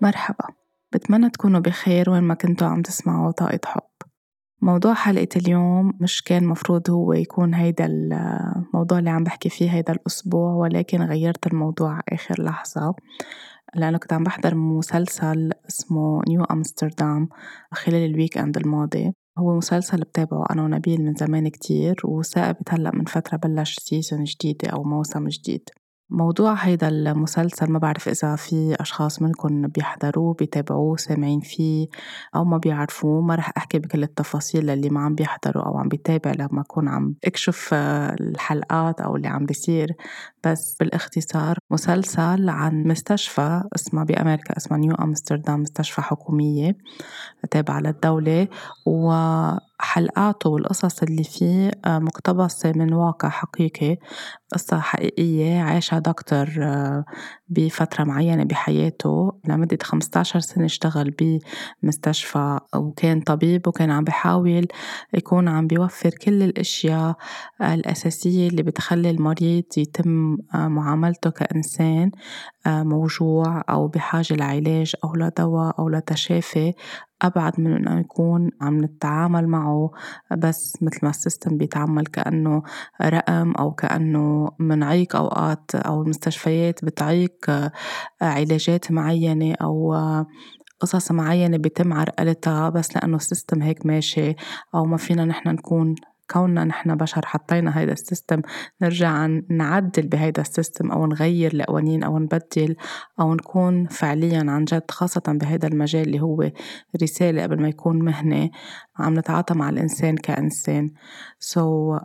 مرحبا، بتمنى تكونوا بخير وين ما كنتوا عم تسمعوا طاقة حب. موضوع حلقة اليوم مش كان مفروض هو يكون هيدا الموضوع اللي عم بحكي فيه هيدا الأسبوع، ولكن غيرت الموضوع آخر لحظة لأنه كنت عم بحضر مسلسل اسمه نيو أمستردام خلال الويك أند الماضي. هو مسلسل بتابعه أنا ونبيل من زمان كتير، وثائبت هلأ من فترة بلش سيزن جديدة أو موسم جديد. موضوع هيدا المسلسل ما بعرف إذا في أشخاص منكم بيحضروه بيتابعوه سامعين فيه أو ما بيعرفوه. ما رح أحكي بكل التفاصيل اللي ما عم بيحضروا أو عم بيتابع لما أكون عم أكشف الحلقات أو اللي عم بيصير، بس بالاختصار مسلسل عن مستشفى اسمها بأمريكا اسمها نيو أمستردام، مستشفى حكومية تابعة للدولة، وحلقاته والقصص اللي فيه مقتبسة من واقع حقيقي، قصة حقيقية عاشها دكتور بفترة معينة بحياته لمدة 15 سنة اشتغل بمستشفى وكان طبيب، وكان عم بحاول يكون عم بيوفر كل الأشياء الأساسية اللي بتخلي المريض يتم معاملته كإنسان موجوع أو بحاجة لعلاج أو لدواء أو لتشافي، أبعد من أنه يكون عم نتعامل معه بس مثل ما السيستم بيتعامل كأنه رقم أو كأنه منعيق. أوقات أو المستشفيات بتعيق علاجات معينة أو قصص معينة بيتم عرقلتها بس لأنه السيستم هيك ماشي، أو ما فينا نحن نكون كوننا نحن بشر حطينا هيدا السيستم نرجع نعدل بهيدا السيستم أو نغير القوانين أو نبدل أو نكون فعليا عن جد، خاصة بهيدا المجال اللي هو رسالة قبل ما يكون مهنة، عم نتعاطى مع الإنسان كإنسان.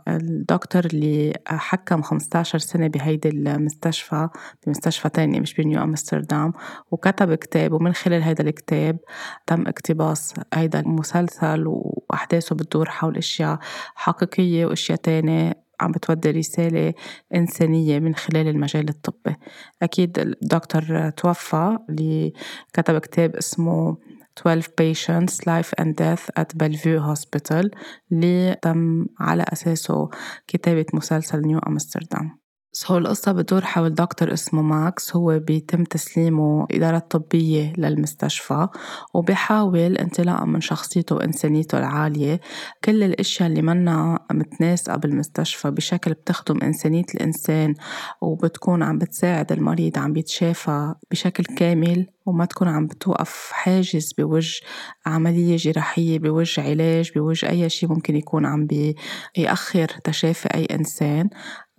الدكتور اللي حكم 15 سنة بهيدا المستشفى بمستشفى تانية مش بنيو أمستردام، وكتب كتاب، ومن خلال هيدا الكتاب تم اقتباس هيدا المسلسل وأحداثه بتدور حول أشياء حقيقية وأشياء تانية عم بتودي رسالة إنسانية من خلال المجال الطبي. أكيد الدكتور توفى اللي كتب كتاب اسمه 12 Patients Life and Death at Bellevue Hospital اللي تم على أساسه كتابة مسلسل نيو أمستردام. القصة بتدور حول دكتور اسمه ماكس، هو بيتم تسليمه إدارة طبية للمستشفى وبيحاول انطلاقا من شخصيته وإنسانيته العالية كل الأشياء اللي منا متناسقة بالمستشفى بشكل بتخدم إنسانية الإنسان وبتكون عم بتساعد المريض عم بيتشافى بشكل كامل، وما تكون عم بتوقف حاجز بوجه عملية جراحية، بوجه علاج، بوجه أي شيء ممكن يكون عم بيأخر تشافي أي إنسان.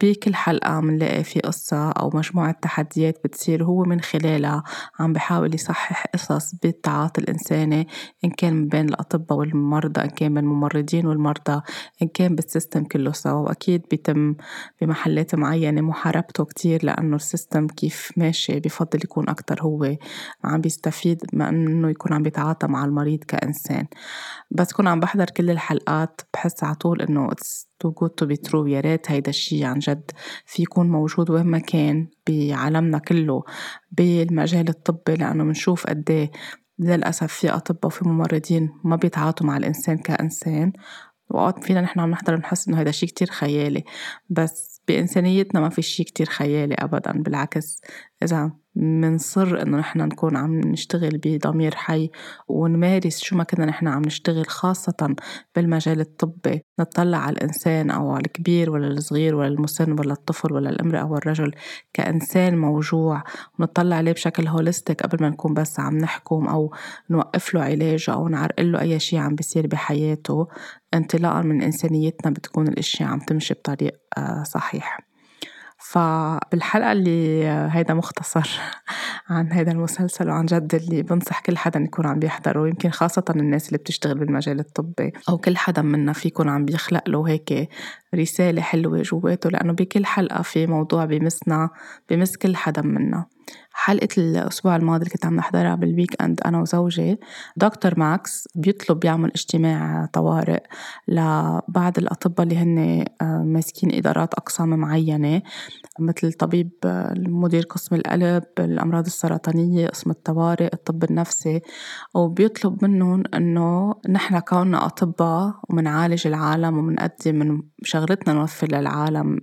بكل حلقة منلاقي في قصة أو مجموعة تحديات بتصير هو من خلالها عم بحاول يصحح قصص بالتعاطي الإنساني، إن كان من بين الأطباء والمرضى، إن كان من الممرضين والمرضى، إن كان بالسيستم كله سوا. وأكيد بيتم بمحلات معينة محاربته كتير لأنه السيستم كيف ماشي بفضل يكون أكتر هو عم بيستفيد ما أنه يكون عم بيتعاطى مع المريض كإنسان. بس كون عم بحضر كل الحلقات بحس عطول أنه تو جود تو بي ترو، يا ريت هيدا الشيء عن جد في يكون موجود وين ما كان بعالمنا كله بالمجال الطبي، لأنه منشوف قديه للأسف في أطباء وفي ممرضين ما بيتعاطوا مع الإنسان كإنسان، وقت فينا نحن عم نحضر ونحس إنه هيدا شيء كتير خيالي، بس بإنسانيتنا ما في شيء كتير خيالي أبدا، بالعكس إذا منصر إنه نحن نكون عم نشتغل بضمير حي ونمارس شو ما كنا نحن عم نشتغل، خاصة بالمجال الطبي نطلع على الإنسان أو على الكبير ولا الصغير ولا المسن ولا الطفل ولا الامرأة أو الرجل كإنسان موجوع، ونطلع عليه بشكل هوليستيك قبل ما نكون بس عم نحكم أو نوقف له علاج أو نعرقل له أي شيء عم بيصير بحياته. انطلاقا من إنسانيتنا بتكون الأشياء عم تمشي بطريق صحيح. فبالحلقة اللي هيدا مختصر عن هيدا المسلسل، وعن جد اللي بنصح كل حدا يكون عم بيحضره، يمكن خاصة الناس اللي بتشتغل بالمجال الطبي أو كل حدا منا فيكون عم بيخلق له هيك رسالة حلوة جواته، لأنه بكل حلقة في موضوع بمس كل حدا منا. حلقة الأسبوع الماضي اللي كنت عم نحضرها بالويك أند أنا وزوجي، دكتور ماكس بيطلب يعمل اجتماع طوارئ لبعض الأطباء اللي هن ماسكين إدارات أقسام معينة، مثل طبيب مدير قسم القلب، الأمراض السرطانية، قسم الطوارئ، الطب النفسي، وبيطلب منهم أنه نحن كوننا أطباء ومنعالج العالم ومنقدم من شغلتنا نوفر للعالم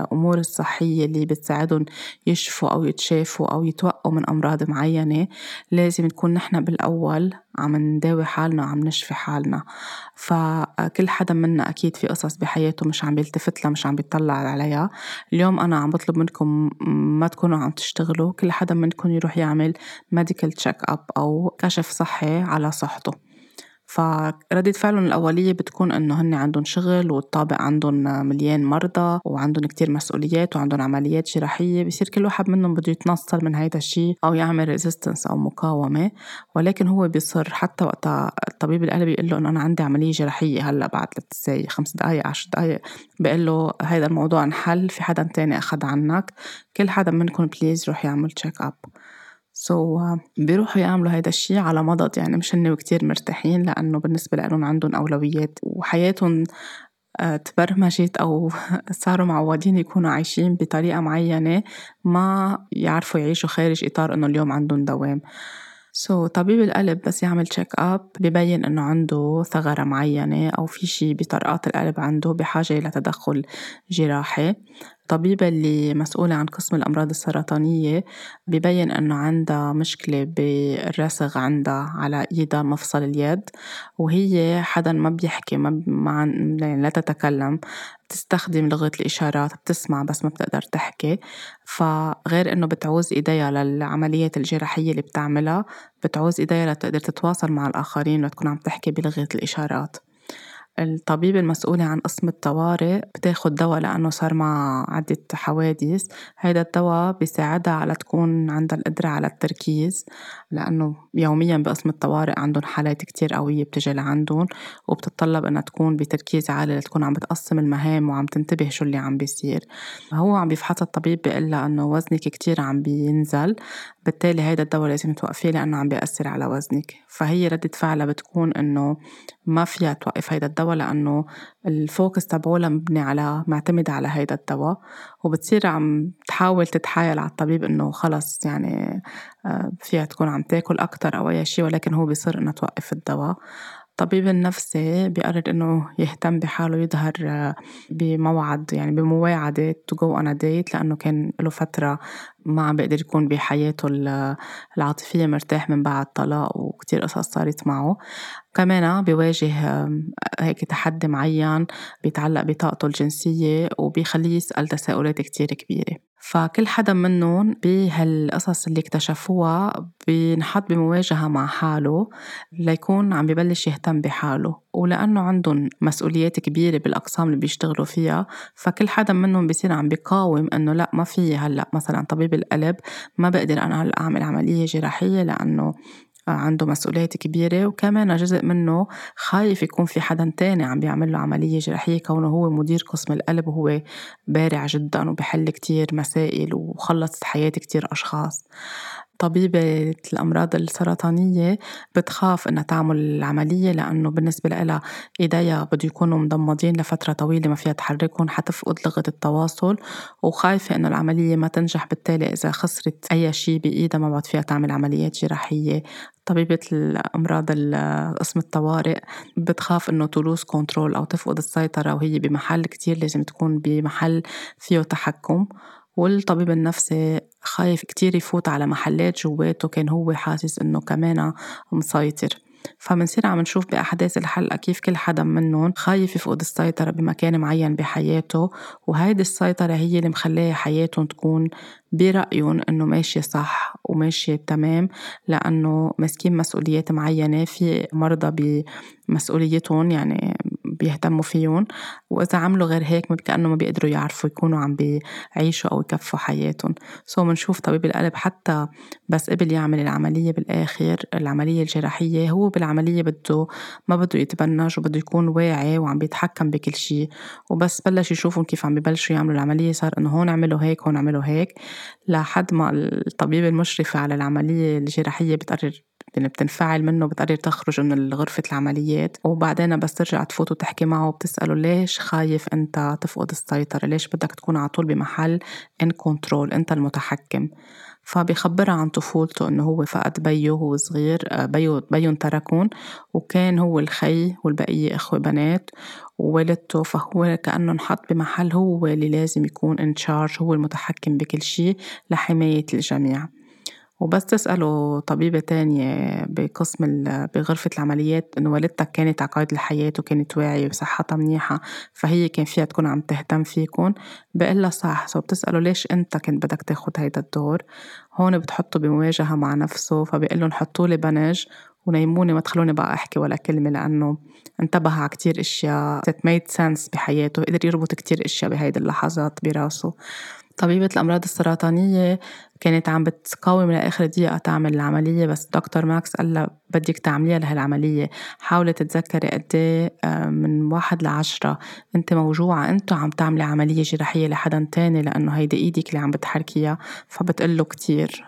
الأمور الصحية اللي بتساعدهم يشفوا أو يتشافوا أو يتوقوا من أمراض معينة، لازم نكون نحن بالأول عم نداوي حالنا وعم نشفي حالنا. فكل حدا منا أكيد في قصص بحياته مش عم بيلتفت لها، مش عم بيطلع عليها. اليوم أنا عم بطلب منكم ما تكونوا عم تشتغلوا، كل حدا منكم يروح يعمل ميديكال تشيك أب أو كشف صحي على صحته. فردة فعلهم الأولية بتكون إنه هن عندهم شغل والطابق عندهم مليان مرضى وعندهم كتير مسؤوليات وعندهم عمليات جراحية، بيصير كل واحد منهم بده يتنصل من هيدا الشيء أو يعمل ريزيستنس أو مقاومة، ولكن هو بيصر حتى وقت الطبيب القلبي يقول له إنه أنا عندي عملية جراحية هلا بعد 3 دقايق 5 دقايق 10 دقايق، بيقول له هيدا الموضوع انحل، في حدا تاني أخذ عنك. كل حدا منكم بليز روح يعمل تشيك أب. بيروحوا يعملوا هيدا الشيء على مضض، يعني مش هن كتير مرتاحين لأنه بالنسبة لهم عندهم أولويات وحياتهم تبرمجت أو صاروا معودين يكونوا عايشين بطريقة معينة، ما يعرفوا يعيشوا خارج إطار أنه اليوم عندهم دوام. طبيب القلب بس يعمل تشيك أب ببين أنه عنده ثغرة معينة أو في شيء بطرقات القلب عنده بحاجة لتدخل جراحي. الطبيبة اللي مسؤولة عن قسم الأمراض السرطانية ببين أنه عندها مشكلة بالرسغ عندها على إيدها مفصل اليد، وهي حدا ما بيحكي يعني لا تتكلم، بتستخدم لغة الإشارات، بتسمع بس ما بتقدر تحكي. فغير أنه بتعوز إيديها للعملية الجراحية اللي بتعملها، بتعوز إيديها لتقدر تتواصل مع الآخرين وتكون عم تحكي بلغة الإشارات. الطبيب المسؤولة عن قسم الطوارئ بتاخد دواء لأنه صار مع عدة حوادث، هيدا الدواء بيساعدها على تكون عندها القدرة على التركيز، لأنه يوميا بقسم الطوارئ عندهم حالات كتير قوية بتجي لعندهم وبتطلب أنها تكون بتركيز عالي، لتكون عم بتقسم المهام وعم تنتبه شو اللي عم بيصير. هو عم بيفحص الطبيب بيقلها أنه وزنك كتير عم بينزل، بالتالي هيدا الدواء لازم توقفيه لأنه عم بيأثر على وزنك. فهي ردة فعلها بتكون أنه ما فيها توقف هيدا الدواء لأنه الفوكس تبعوله مبني على معتمد على هيدا الدواء، وبتصير عم تحاول تتحايل على الطبيب أنه خلص يعني فيها تكون عم تاكل أكتر أو أي شيء، ولكن هو بيصر أنه توقف الدواء. الطبيب النفسي بيقرر أنه يهتم بحاله، يظهر بموعد يعني بمواعدة to go on a date لأنه كان له فترة ما عم بيقدر يكون بحياته العاطفية مرتاح من بعد طلاق وكتير قصص صارت معه. كمان بيواجه هيك تحدي معين بيتعلق بطاقته الجنسية وبيخليه يسأل تساؤلات كتير كبيرة. فكل حدا منهم بهالقصص اللي اكتشفوها بينحط بمواجهة مع حاله ليكون عم ببلش يهتم بحاله، ولأنه عندهم مسؤوليات كبيرة بالأقسام اللي بيشتغلوا فيها، فكل حدا منهم بيصير عم بيقاوم أنه لا ما في هلأ مثلا طبيب القلب ما بقدر أنا هلأ أعمل عملية جراحية لأنه عنده مسؤوليات كبيرة، وكمان جزء منه خايف يكون في حدا تاني عم بيعمل له عملية جراحية كونه هو مدير قسم القلب وهو بارع جدا وبيحل كتير مسائل وخلص حياة كتير أشخاص. طبيبة الأمراض السرطانية بتخاف أنها تعمل العملية لأنه بالنسبة لها إيديها بده يكونوا مضمضين لفترة طويلة ما فيها تحركهم، حتفقد لغة التواصل وخايفة أنه العملية ما تنجح، بالتالي إذا خسرت أي شيء بإيدها ما بعد فيها تعمل عمليات جراحية. طبيبة الأمراض قسم الطوارئ بتخاف أنه تلوز كنترول أو تفقد السيطرة، وهي بمحل كتير لازم تكون بمحل فيه تحكم. والطبيب النفسي خايف كتير يفوت على محلات جواته كان هو حاسس إنه كمان مسيطر. فمنصير عم نشوف بأحداث الحلقة كيف كل حدا منهم خايف يفقد السيطرة بمكان معين بحياته، وهيدي السيطرة هي اللي مخليه حياتهم تكون برأيهم إنه ماشي صح وماشي تمام، لأنه ماسكين مسؤوليات معينة، في مرضى بمسؤوليتهم يعني بيهتموا فيهم، وإذا عملوا غير هيك كأنه ما بيقدروا يعرفوا يكونوا عم بيعيشوا أو يكفوا حياتهم. منشوف طبيب القلب حتى بس قبل يعمل العملية بالآخر العملية الجراحية، هو بالعملية بده ما بده يتبنج وبده يكون واعي وعم بيتحكم بكل شيء، وبس بلش يشوفهم كيف عم ببلشوا يعملوا العملية صار إنه هون عملوا هيك هون عملوا هيك، لحد ما الطبيب المشرف على العملية الجراحية بتقرر لأن بتنفعل منه بتقدر تخرج من غرفة العمليات. وبعدين بس ترجع تفوت وتحكي معه وبتسأله ليش خايف أنت تفقد السيطرة، ليش بدك تكون على طول بمحل إن كنترول، أنت المتحكم. فبيخبرها عن طفولته إنه هو فقد بيه وهو صغير، بيه تركون وكان هو الخي والبقية إخوة بنات ووالدته، فهو كأنه نحط بمحل هو اللي لازم يكون إن شارج، هو المتحكم بكل شيء لحماية الجميع. وبس تسأله طبيبة تانية بقسم بغرفة العمليات إنه والدتك كانت على قيد الحياة وكانت واعية وصحتها منيحة، فهي كان فيها تكون عم تهتم فيكم، بقلها صح. فبتسأله ليش أنت كنت بدك تاخد هيدا الدور. هون بتحطه بمواجهة مع نفسه، فبقله نحطوا لي بنج ونيموني ما تخلوني بقى أحكي ولا كلمة، لأنه انتبه على كتير إشياء made sense بحياته، قدر يربط كتير إشياء بهيدا اللحظات براسه. طبيبة الأمراض السرطانية كانت عم بتقاوم لآخر دقيقة تعمل العملية، بس دكتور ماكس قال لها بدك تعمليها لهالعملية، حاولي تتذكري قد من 1 ل10 أنت موجوعة، أنتوا عم تعملي عملية جراحية لحدا تاني لأنه هيدا إيدك اللي عم بتحركيها، فبتقله كتير.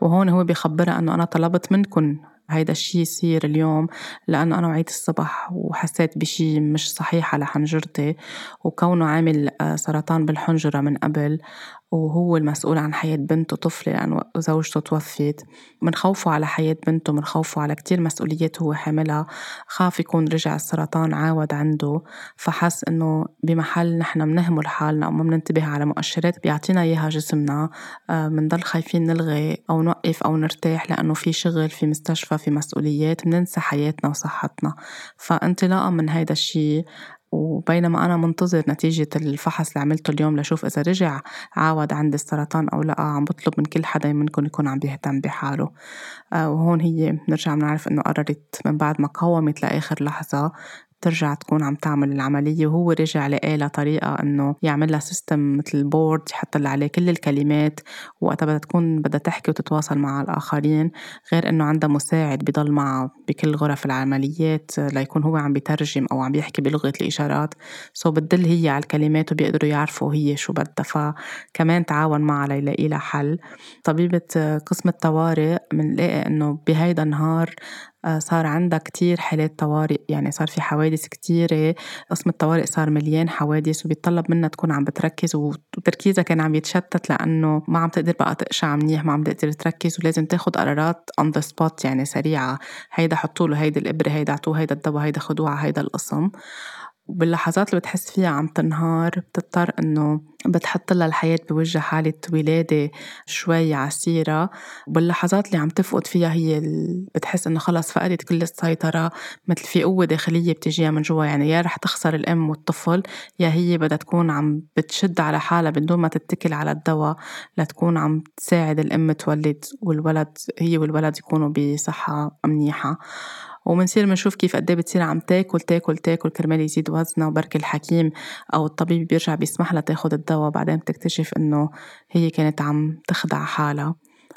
وهون هو بيخبرها أنه أنا طلبت منكن هيدا الشيء يصير اليوم لأنه أنا وعيت الصبح وحسيت بشيء مش صحيح على حنجرتي، وكونه عامل سرطان بالحنجرة من قبل وهو المسؤول عن حياة بنته طفلة لأنه زوجته توفيت، من خوفه على حياة بنته، من خوفه على كتير مسؤوليات هو حاملها، خاف يكون رجع السرطان عاود عنده. فحس إنه بمحل نحن منهمل حالنا وما مننتبه على مؤشرات بيعطينا إياها جسمنا، منضل خايفين نلغي أو نوقف أو نرتاح لأنه في شغل، في مستشفى، في مسؤوليات، مننسى حياتنا وصحتنا. فانطلاقا من هيدا الشيء، وبينما أنا منتظر نتيجة الفحص اللي عملته اليوم لشوف إذا رجع عاود عند السرطان أو لا، عم بطلب من كل حدا منكم يكون عم بيهتم بحاله. وهون هي نرجع منعرف إنه قررت من بعد ما قاومت لآخر لحظة ترجع تكون عم تعمل العملية، وهو رجع لقى طريقة إنه يعمل لها سيستم مثل بورد يحط لها عليه كل الكلمات، وقتها بدها تكون بدها تحكي وتتواصل مع الآخرين، غير إنه عنده مساعد بيضل معه بكل غرف العمليات ليكون هو عم بيترجم أو عم بيحكي بلغة الإشارات، بتدل هي على الكلمات وبيقدروا يعرفوا هي شو بدها. فكمان تعاون معه ليلاقي لها حل. طبيبة قسم الطوارئ منلاقي إنه بهيدا النهار صار عندها كتير حالات طوارئ، يعني صار في حوادث كتيرة، قسم الطوارئ صار مليان حوادث وبيتطلب منها تكون عم بتركز، وتركيزها كان عم يتشتت لأنه ما عم تقدر بقى تقشع منيح، ما عم تقدر تركز ولازم تاخد قرارات on the spot يعني سريعة، هيدا حطوله هيدا الإبرة، هيدا عطوه هيدا الدواء، هيدا خدوه على هيدا القسم. وباللحظات اللي بتحس فيها عم تنهار بتضطر إنه بتحط لها الحياة بوجه حالة ولادة شوي عسيرة. وباللحظات اللي عم تفقد فيها هي بتحس إنه خلاص فقدت كل السيطرة، مثل في قوة داخلية بتجيها من جوا، يعني يا رح تخسر الأم والطفل، يا هي بدها تكون عم بتشد على حالها بدون ما تتكل على الدواء لتكون عم تساعد الأم تولد والولد، هي والولد يكونوا بصحة منيحة. ومنصير منشوف كيف قد ايه بتصير عم تاكل تاكل تاكل كرمال يزيد وزنها، وبرك الحكيم او الطبيب بيرجع بيسمح لها تاخد الدواء، بعدين بتكتشف انه هي كانت عم تخدع حالها.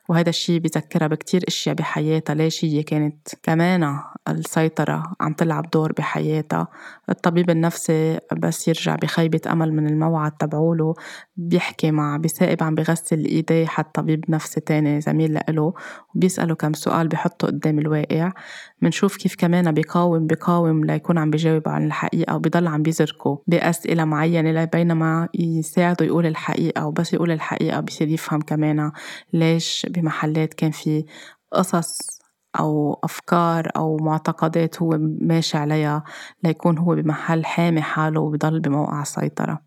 وهذا الشيء بيذكرها بكتير اشياء بحياتها، ليش هي كانت كمان السيطرة عم تلعب دور بحياتها. الطبيب النفسي بس يرجع بخيبة امل من الموعد تبعوله، بيحكي مع بيسائب عم بيغسل ايديه حتى طبيب نفسي تاني زميل له، وبيسأله كم سؤال بيحطه قدام الواقع. منشوف كيف كمان بيقاوم ليكون عم بيجاوب عن الحقيقة، وبيضل عم بيزركه بأسئلة معينة بينما يساعده يقول الحقيقة، وبس يقول الحقيقة بيصير يفهم كمان ليش بمحلات كان في قصص أو أفكار أو معتقدات هو ماشي عليها ليكون هو بمحل حامي حاله وبيضل بموقع السيطرة.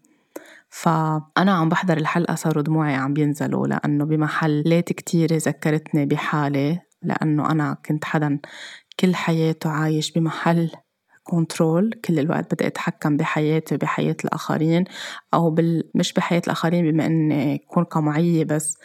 فأنا عم بحضر الحلقة صاروا دموعي عم بينزلوا لأنه بمحلات كتير ذكرتني بحالي، لأنه أنا كنت حدا كل حياته عايش بمحل كنترول، كل الوقت بدأ أتحكم بحياتي وبحياة الآخرين، أو مش بحياة الآخرين بما أني كون قمعية، بس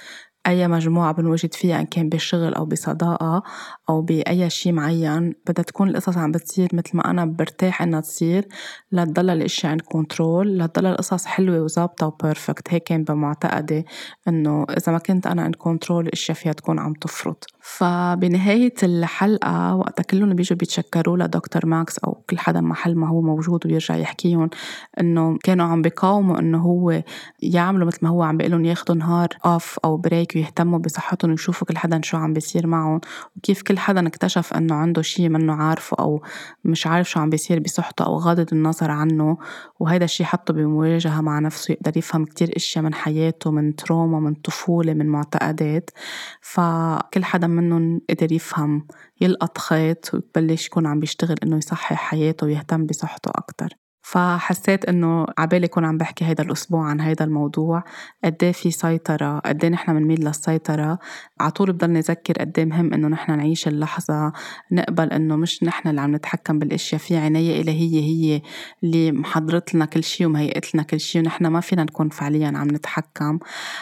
أي مجموعة بنوجد فيها إن كان بالشغل أو بصداقة أو بأي شيء معين بدها تكون القصص عم بتصير مثل ما أنا برتاح إنها تصير، لا تضل الأشياء عن كنترول، لا تضل القصص حلوة وزابطة وبرفكت. هيك كان بمعتقدي إنه إذا ما كنت أنا عن كنترول الأشياء فيها تكون عم تفرط. فبنهاية الحلقة وقتها كلهم بيجوا بيتشكروا لدكتور ماكس أو كل حدا محل ما هو موجود، ويرجع يحكيهم إنه كانوا عم بيقاوموا إنه هو يعملوا مثل ما هو عم بيقولون ياخدوا نهار أوف أو بريك يهتموا بصحتهم ويشوفوا كل حدا شو عم بيصير معهم، وكيف كل حدا اكتشف انه عنده شيء منه عارفه او مش عارف شو عم بيصير بصحته او غاضد النظر عنه، وهذا الشيء حطه بمواجهه مع نفسه، يقدر يفهم كتير اشياء من حياته، من تروما، من طفوله، من معتقدات. فكل حدا منهم قدر يفهم يلقط خيط ويبلش يكون عم بيشتغل انه يصحي حياته ويهتم بصحته اكتر. فحسيت انه عبالي يكون عم بحكي هيدا الاسبوع عن هيدا الموضوع، قديه في سيطره، قديه نحن بنميل للسيطره. على طول بضل نذكر قديه مهم انه نحن نعيش اللحظه، نقبل انه مش نحن اللي عم نتحكم بالاشياء، في عنايه الهيه هي اللي محضرت لنا كل شيء ومهيئت لنا كل شيء، ونحن ما فينا نكون فعليا عم نتحكم.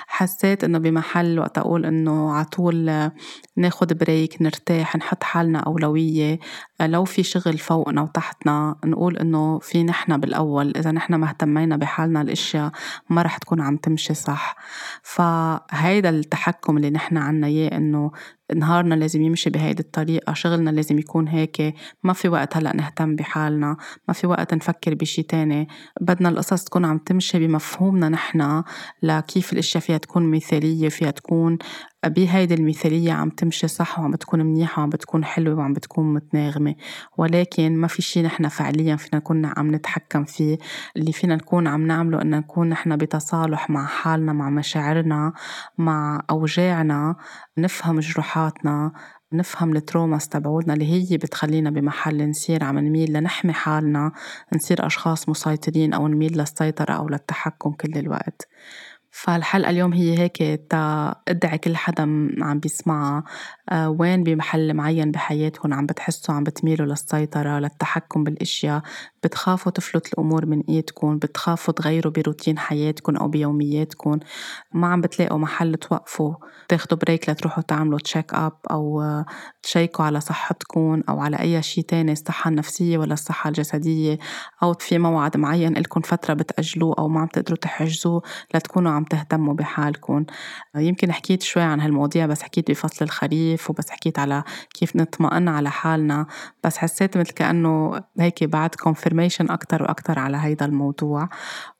حسيت انه بمحل وقت اقول انه على طول ناخذ بريك، نرتاح، نحط حالنا اولويه، لو في شغل فوقنا وتحتنا نقول انه في نحن بالأول، إذا نحن ما اهتمينا بحالنا الأشياء ما رح تكون عم تمشي صح. فهيدا التحكم اللي نحن عنا إياه، إنه نهارنا لازم يمشي بهيدي الطريقة، شغلنا لازم يكون هيك، ما في وقت هلأ نهتم بحالنا، ما في وقت نفكر بشي تاني. بدنا القصص تكون عم تمشي بمفهومنا نحن لكيف الأشياء فيها تكون مثالية، فيها تكون بهيدي المثالية عم تمشي صح وعم بتكون منيحة وعم بتكون حلوة وعم بتكون متناغمة، ولكن ما في شي نحن فعليا فينا نكون عم نتحكم فيه. اللي فينا نكون عم نعمله إن نكون نحن بتصالح مع حالنا، مع مشاعرنا، مع أوجاعنا، نفهم جروحاتنا، نفهم التروماس تبعولنا اللي هي بتخلينا بمحل نصير عم نميل لنحمي حالنا، نصير أشخاص مسيطرين أو نميل للسيطرة أو للتحكم كل الوقت. فالحلقة اليوم هي هيك تدعي كل حدا عم بيسمعها وين بمحل معين بحياتهم عم بتحسوا عم بتميلوا للسيطرة، للتحكم بالأشياء، بتخافوا تفلت الأمور من إيدكم، بتخافوا تغيروا بروتين حياتكم أو بيومياتكم، ما عم بتلاقوا محل توقفوا تاخدوا بريك لتروحوا تعملوا تشيك أب أو تشيكوا على صحتكم أو على أي شيء تاني، الصحة النفسية ولا الصحة الجسدية، أو في موعد معين لكم فترة بتأجلوه أو ما عم تقدروا تحجزوه لتكونوا عم تهتموا بحالكم. يمكن حكيت شوي عن هالمواضيع، بس حكيت بفصل الخريف وبس حكيت على كيف نطمئن على حالنا، بس حسيت مثل كأنه هيك بعد كونفرميشن أكتر وأكتر على هيدا الموضوع،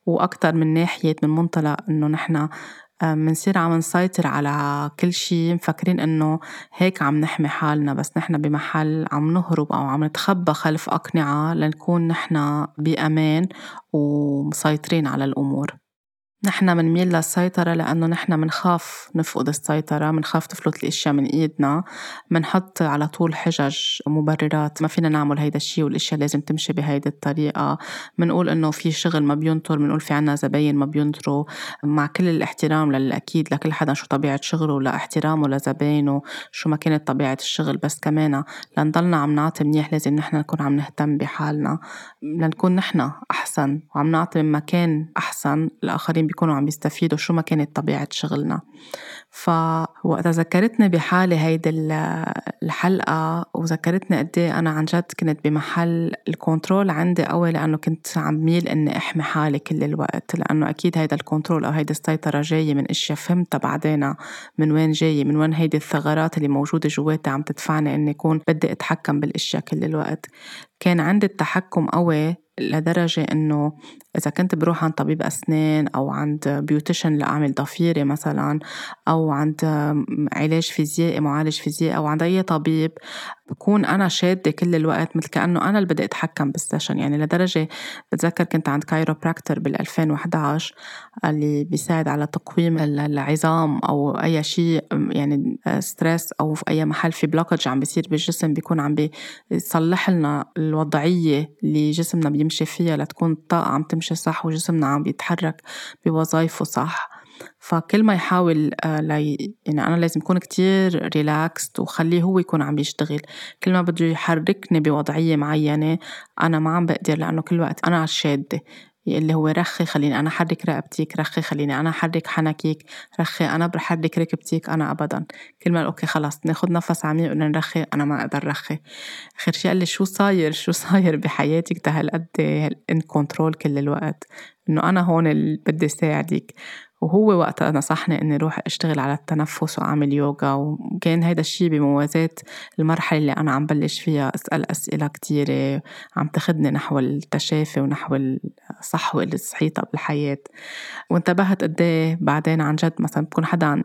وأكتر من ناحية من منطلق إنه نحن منصير عم نسيطر على كل شيء، مفكرين إنه هيك عم نحمي حالنا، بس نحن بمحل عم نهرب أو عم نتخبى خلف أقنعة لنكون نحن بأمان ومسيطرين على الأمور. نحن منميل للسيطرة لأنه نحن منخاف نفقد السيطرة، منخاف تفلت الأشياء من إيدنا، منحط على طول حجج ومبررات ما فينا نعمل هيدا الشيء والأشياء لازم تمشي بهيدا الطريقة، منقول إنه في شغل ما بينطر، منقول في عنا زباين ما بينطروا، مع كل الاحترام للأكيد لكل حدا شو طبيعة شغله ولا احترامه لزباينه شو ما كانت طبيعة الشغل، بس كمان لنضلنا عم نعطي منيح لازم نحن نكون عم نهتم بحالنا لنكون نحن أحسن وعم نعطي من مكان أحسن الآخرين بيكونوا عم بيستفيدوا شو ما كانت طبيعة شغلنا. فوقت ذكرتني بحالي هيدا الحلقة، وذكرتني قديه أنا عن جد كنت بمحل الكنترول عندي قوي، لأنه كنت عم ميل أني أحمي حالي كل الوقت، لأنه أكيد هيدا الكنترول أو هيدا السيطرة جاية من إشياء فهمتها بعدين من وين جاية، من وين هيدا الثغرات اللي موجودة جواتي عم تدفعني أني أكون بدي أتحكم بالإشياء كل الوقت. كان عندي التحكم قوي لدرجة إنه إذا كنت بروح عند طبيب أسنان أو عند بيوتيشن لأعمل ضفيري مثلا، أو عند علاج فيزيائي، معالج فيزيائي، أو عند أي طبيب، بكون أنا شادة كل الوقت مثل كأنه أنا اللي بدي أتحكم بالسيشن. يعني لدرجة بتذكر كنت عند كايروبراكتر بال2011 اللي بيساعد على تقويم العظام أو أي شيء، يعني ستريس أو في أي محل في بلوكج عم بيصير بالجسم بيكون عم بيصلح لنا الوضعية اللي جسمنا بيمشي فيها لتكون الطاقة عم تمشي صح وجسمنا عم بيتحرك بوظائفه صح. فكل ما يحاول يعني أنا لازم يكون كتير ريلاكست وخليه هو يكون عم بيشتغل، كل ما بده يحركني بوضعية معينة أنا ما عم بقدر، لأنه كل وقت أنا على الشادة اللي هو رخي خليني أنا حرك رقبتيك، رخي خليني أنا حرك حنكيك، رخي أنا بحرك ركبتيك أنا أبدا. كل ما أوكي خلاص ناخد نفس عميق ونرخي، أنا ما أقدر رخي. آخر شيء قال لي شو صاير بحياتك ده هالقد إن كنترول كل الوقت؟ إنه أنا هون اللي بدي ساعدك. وهو وقتها نصحني إني أروح أشتغل على التنفس وأعمل يوغا، وكان هيدا الشيء بموازاة المرحلة اللي أنا عم بلش فيها أسأل أسئلة كتيرة عم تاخدني نحو التشافي ونحو الصحوة اللي صحيتها بالحياة. وانتبهت قديه بعدين عن جد مثلا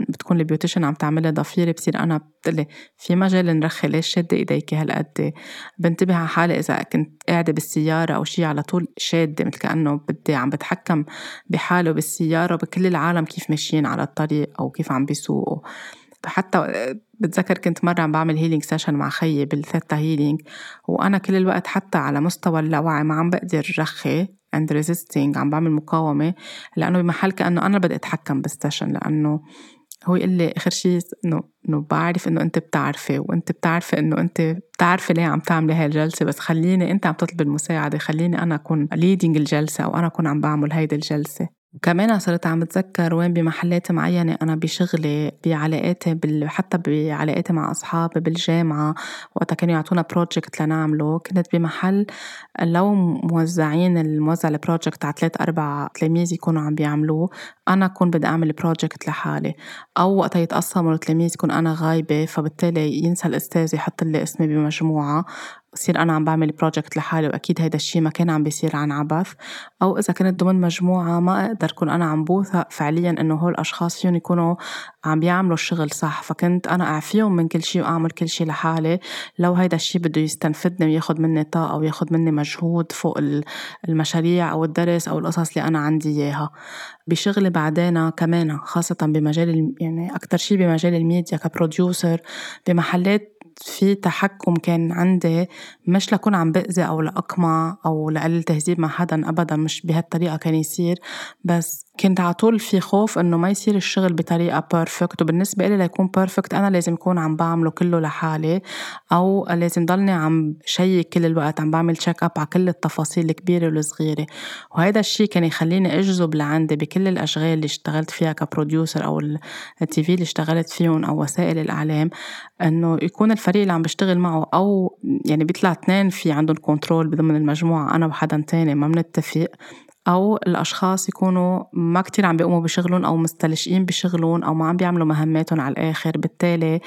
بتكون البيوتيشن عم تعملها ضفيرة، بصير أنا بتقلي في مجال نرخي، ليش شد إيديك هالقد؟ بنتبه على حالي إذا كنت قاعدة بالسيارة أو شيء على طول شادة، مثل كأنه بدي عم بتحكم بحاله بالسيارة وبكل العالم كيف ماشيين على الطريق أو كيف عم بيسوقوا. حتى بتذكر كنت مرة عم بعمل هيلينج سيشن مع خيي بالثيتا هيلينج، وأنا كل الوقت حتى على مستوى اللاوعي ما عم بقدر رخي and resisting، عم بعمل مقاومة، لأنه بمحل كأنه أنا بدي أتحكم بالسيشن. لأنه هو يقول لي آخر شيء إنه بعرف إنه أنت بتعرفي، وأنت بتعرفي إنه أنت بتعرفي ليه عم تعملي هاي الجلسة، بس خليني أنت عم تطلب المساعدة، خليني أنا أكون leading الجلسة، أو أنا أكون عم بعمل هاي الجلسة. وكمان صرت عم بتذكر وين بمحلات معينة أنا بشغلي، بعلاقاتي حتى بعلاقاتي مع أصحابي بالجامعة، وقتها كانوا يعطونا بروجكت لنعمله، كنت بمحل لو موزع البروجكت على 3-4 تلاميذ يكونوا عم بيعملوه، أنا كون بدي أعمل بروجكت لحالي، أو وقتها يتقسموا التلاميذ يكون أنا غايبة، فبالتالي ينسى الأستاذ يحط لي اسمي بمجموعة، صير أنا عم بعمل بروجكت لحالي، وأكيد هيدا الشيء ما كان عم بيصير عن عبث. أو إذا كانت ضمن مجموعة ما أقدر كون أنا عم بوثق فعلياً إنه هول الأشخاص فيهم يكونوا عم بيعملوا الشغل صح، فكنت أنا أعفيهم من كل شيء وأعمل كل شيء لحالي. لو هيدا الشيء بده يستنفدني وياخد مني طاقة وياخد مني مجهود فوق المشاريع أو الدرس أو القصص اللي أنا عندي إياها بشغلي. بعدين كمان خاصة بمجال يعني أكتر شيء بمجال الميديا كبروديوسر، بمحلات في تحكم كان عندي، مش لكون عم بأذي أو لأقمع أو لقلل تهذيب مع حدا أبدا، مش بهالطريقة كان يصير، بس كنت على طول في خوف إنه ما يصير الشغل بطريقة بيرفكت، وبالنسبة إلي ليكون بيرفكت أنا لازم يكون عم بعمله كله لحالي، أو لازم ضلني عم شيك كل الوقت، عم بعمل تشيك أب على كل التفاصيل الكبيرة والصغيرة. وهذا الشيء كان يخليني أجذب لعندي بكل الأشغال اللي اشتغلت فيها كبروديوسر أو التيفي اللي اشتغلت فيهم أو وسائل الإعلام، إنه يكون الفريق اللي عم بشتغل معه أو يعني بيطلع 2 في عندهم كنترول بضمن المجموعة، أنا وحدا تاني ما منتفق، أو الأشخاص يكونوا ما كتير عم بيقوموا بشغلهم أو مستلشقين بشغلهم أو ما عم بيعملوا مهماتهم على الآخر. بالتالي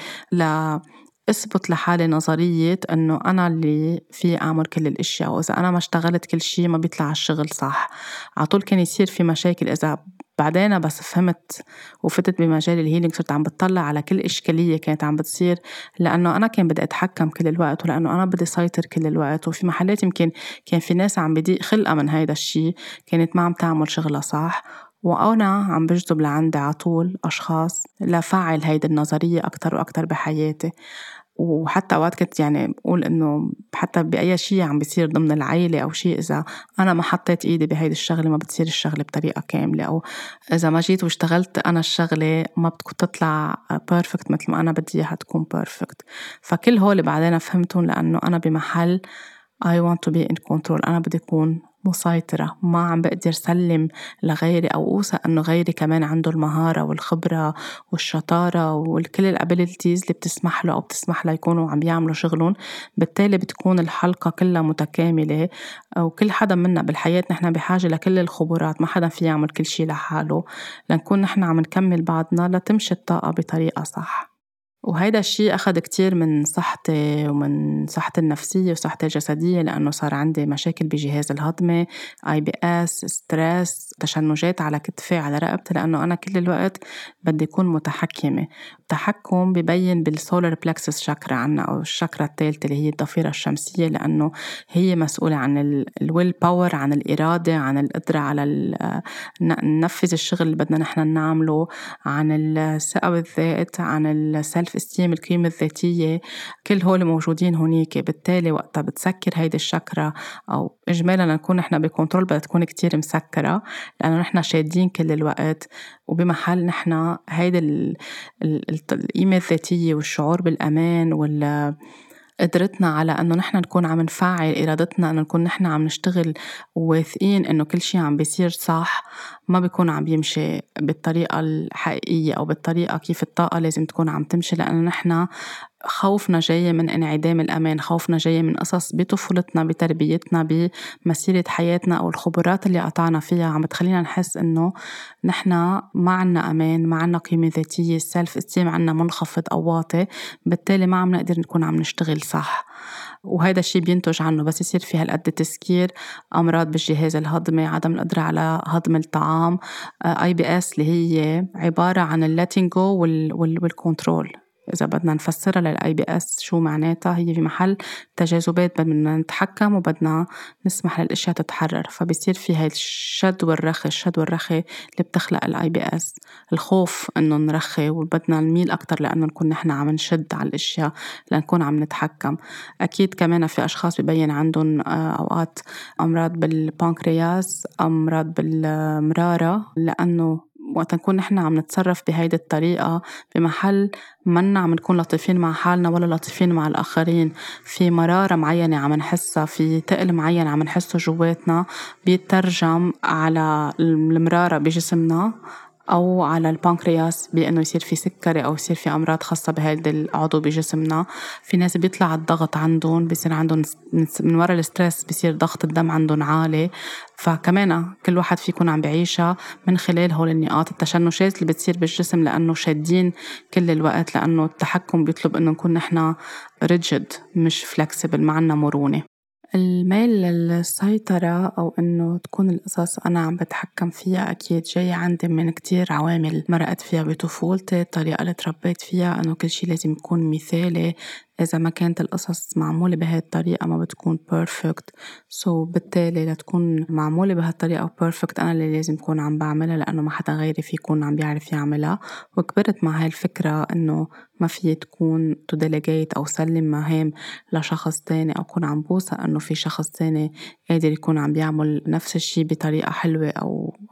أثبت لحالي نظرية أنه أنا اللي في أعمل كل الأشياء، وإذا أنا ما اشتغلت كل شيء ما بيطلع الشغل صح. على طول كان يصير في مشاكل. إذا بعدين بس فهمت وفتت بمجال الهيلينج، صرت عم بتطلع على كل إشكالية كانت عم بتصير، لأنه أنا كان بدي أتحكم كل الوقت، ولأنه أنا بدي سيطر كل الوقت. وفي محلات يمكن كان في ناس عم بدي خلقة من هيدا الشيء، كانت ما عم تعمل شغلها صح، وأنا عم بجذب لعندي على طول أشخاص لفعل هيدا النظرية أكتر وأكتر بحياتي. وحتى أوقات كنت يعني بقول إنه حتى بأي شيء عم بيصير ضمن العائلة أو شيء، إذا أنا ما حطيت إيدي بهيدا الشغلة ما بتصير الشغلة بطريقة كاملة، أو إذا ما جيت واشتغلت أنا الشغلة ما بتكون تطلع بيرفكت مثل ما أنا بدي إياها تكون بيرفكت. فكل هول بعدين فهمتهم، لأنه أنا بمحل I want to be in control، أنا بدي أكون مسيطرة، ما عم بقدر سلم لغيري أو أوصى أنه غيري كمان عنده المهارة والخبرة والشطارة والكل الابيليتيز اللي بتسمح له أو بتسمح له يكونوا عم يعملوا شغلهم. بالتالي بتكون الحلقة كلها متكاملة، وكل حدا منا بالحياة نحن بحاجة لكل الخبرات، ما حدا في يعمل كل شيء لحاله، لنكون نحن عم نكمل بعضنا لتمشي الطاقة بطريقة صح. وهيدا الشيء أخذ كتير من صحتي ومن صحتي النفسية وصحتي الجسدية، لأنه صار عندي مشاكل بجهاز الهضمي، IBS، ستريس، تشنجات على كتفي على رقبتي، لأنه أنا كل الوقت بدي أكون متحكمة. التحكم ببين بالسولار بلكسس شاكرا عنا، أو الشاكرا الثالثة اللي هي الضفيرة الشمسية، لأنه هي مسؤولة عن الويل باور، عن الإرادة، عن القدرة على ننفذ الشغل اللي بدنا نحن نعمله، عن الثقة بالذات، عن السلف استيم، القيمة الذاتية، كل هول موجودين هناك. بالتالي وقتها بتسكر هيدي الشاكرا، أو إجمالا نكون إحنا بكنترول بدها تكون كتير مسكرة، لأنه إحنا شادين كل الوقت، وبمحل نحنا هيدا القيمة الذاتية والشعور بالأمان وال قدرتنا على أنه نحن نكون عم نفعل إرادتنا، أنه نكون نحن عم نشتغل واثقين أنه كل شيء عم بيصير صح، ما بيكون عم بيمشي بالطريقة الحقيقية أو بالطريقة كيف الطاقة لازم تكون عم تمشي، لأنه نحن خوفنا جاي من انعدام الأمان، خوفنا جاي من قصص بطفولتنا، بتربيتنا، بمسيرة حياتنا أو الخبرات اللي قطعنا فيها عم بتخلينا نحس إنه نحن ما عنا أمان، ما عنا قيمة ذاتية، السلف استيم عنا منخفض أو واطي، بالتالي ما عم نقدر نكون عم نشتغل صح. وهذا الشيء بينتج عنه بس يصير في هالقد تسكير، أمراض بالجهاز الهضمي، عدم القدرة على هضم الطعام، IBS اللي هي عبارة عن اللاتين جو والكنترول. إذا بدنا نفسرها للآي بي أس شو معناتها، هي في محل تجاذبات بدنا نتحكم وبدنا نسمح للأشياء تتحرر، فبيصير في هاي الشد والرخي، الشد والرخي اللي بتخلق الآي بي أس، الخوف إنه نرخي وبدنا نميل أكتر لأنه نكون نحن عم نشد على الأشياء لنكون عم نتحكم. أكيد كمان في أشخاص بيبين عندهم أوقات أمراض بالبنكرياس، أمراض بالمرارة، لأنه وقت نكون نحن عم نتصرف بهيدي الطريقة بمحل منا عم نكون لطيفين مع حالنا ولا لطيفين مع الآخرين، في مرارة معينة عم نحسها، في تقل معين عم نحسه جواتنا، بيترجم على المرارة بجسمنا أو على البنكرياس بأنه يصير في سكري أو يصير في أمراض خاصة بهذا العضو بجسمنا. في ناس بيطلع الضغط عندهم، بيصير عندهم من وراء السترس بيصير ضغط الدم عندهم عالي، فكمان كل واحد فيكون عم بعيشها من خلال هول النقاط، التشنجات اللي بتصير بالجسم لأنه شادين كل الوقت، لأنه التحكم بيطلب أنه نكون نحن ريجيد مش فلكسبل، معنا مرونة، الميل للسيطرة أو أنه تكون القصص أنا عم بتحكم فيها. أكيد جاي عندي من كتير عوامل مرقت فيها بطفولتي، الطريقة اللي تربيت فيها أنه كل شيء لازم يكون مثالي، إذا ما كانت القصص معمولة بهذه الطريقة ما بتكون perfect، بالتالي لتكون معمولة بهذه الطريقة perfect أنا اللي لازم أكون عم بعملها لأنه ما حدا غيري في يكون عم بيعرف يعملها. وكبرت مع هاي الفكرة أنه ما في تكون to delegate أو سلم مهام لشخص تاني، أو كون عم بوثق أنه في شخص تاني قادر يكون عم بيعمل نفس الشيء بطريقة حلوة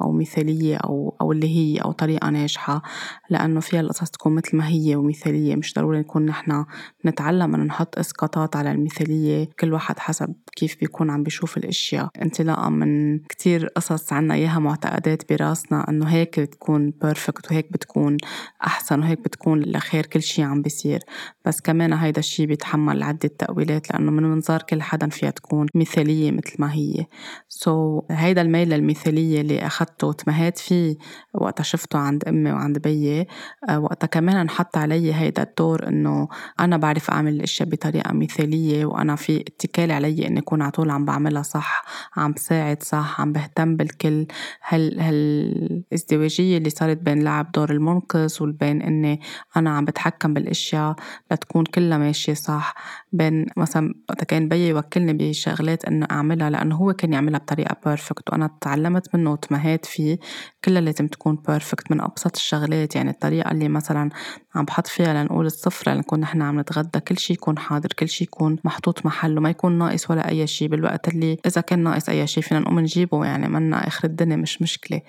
أو مثالية أو اللي هي أو طريقة ناجحة، لأنه فيها القصص تكون مثل ما هي ومثالية، مش ضروري نكون نحن نتعلم أن نحط إسقاطات على المثالية، كل واحد حسب كيف بيكون عم بيشوف الأشياء، انطلاقا من كتير قصص عنا إياها معتقدات براسنا أنه هيك بتكون perfect وهيك بتكون أحسن وهيك بتكون لخير كل شيء عم بيصير. بس كمان هيدا الشيء بيتحمل عدة تأويلات لأنه من منظار كل حدا فيها تكون مثالية مثل ما هي. هيدا الميل للمثالية اللي أخدته وتمهات فيه وقت شفته عند أمي وعند بيي، وقت كمان نحط علي هيدا الدور أنه أنا بعرف أعمل الأشياء بطريقة مثالية، وأنا في اتكال علي أن أكون عطول عم بعملها صح، عم بساعد صح، عم بهتم بالكل. هالازدواجية اللي صارت بين لعب دور المنقذ والبين أني أنا عم بتحكم بالأشياء لتكون كلها ماشية صح، بين مثلا وقت كان بيي يوكلني بشغلات أنه أعملها لأنه هو كان يعملها بطريقة بيرفكت وأنا تعلمت منه وتمهات فيه، كلها لازم تكون بيرفكت من أبسط الشغلات، يعني الطريقة اللي مثلا عم بحط فيها لنقول السفرة لنكون نحن عم نتغدى كل شيء يكون حاضر، كل شيء يكون محطوط محله، ما يكون ناقص ولا أي شيء، بالوقت اللي إذا كان ناقص أي شيء فينا نقوم نجيبه، يعني منا آخر الدنيا مش مشكلة.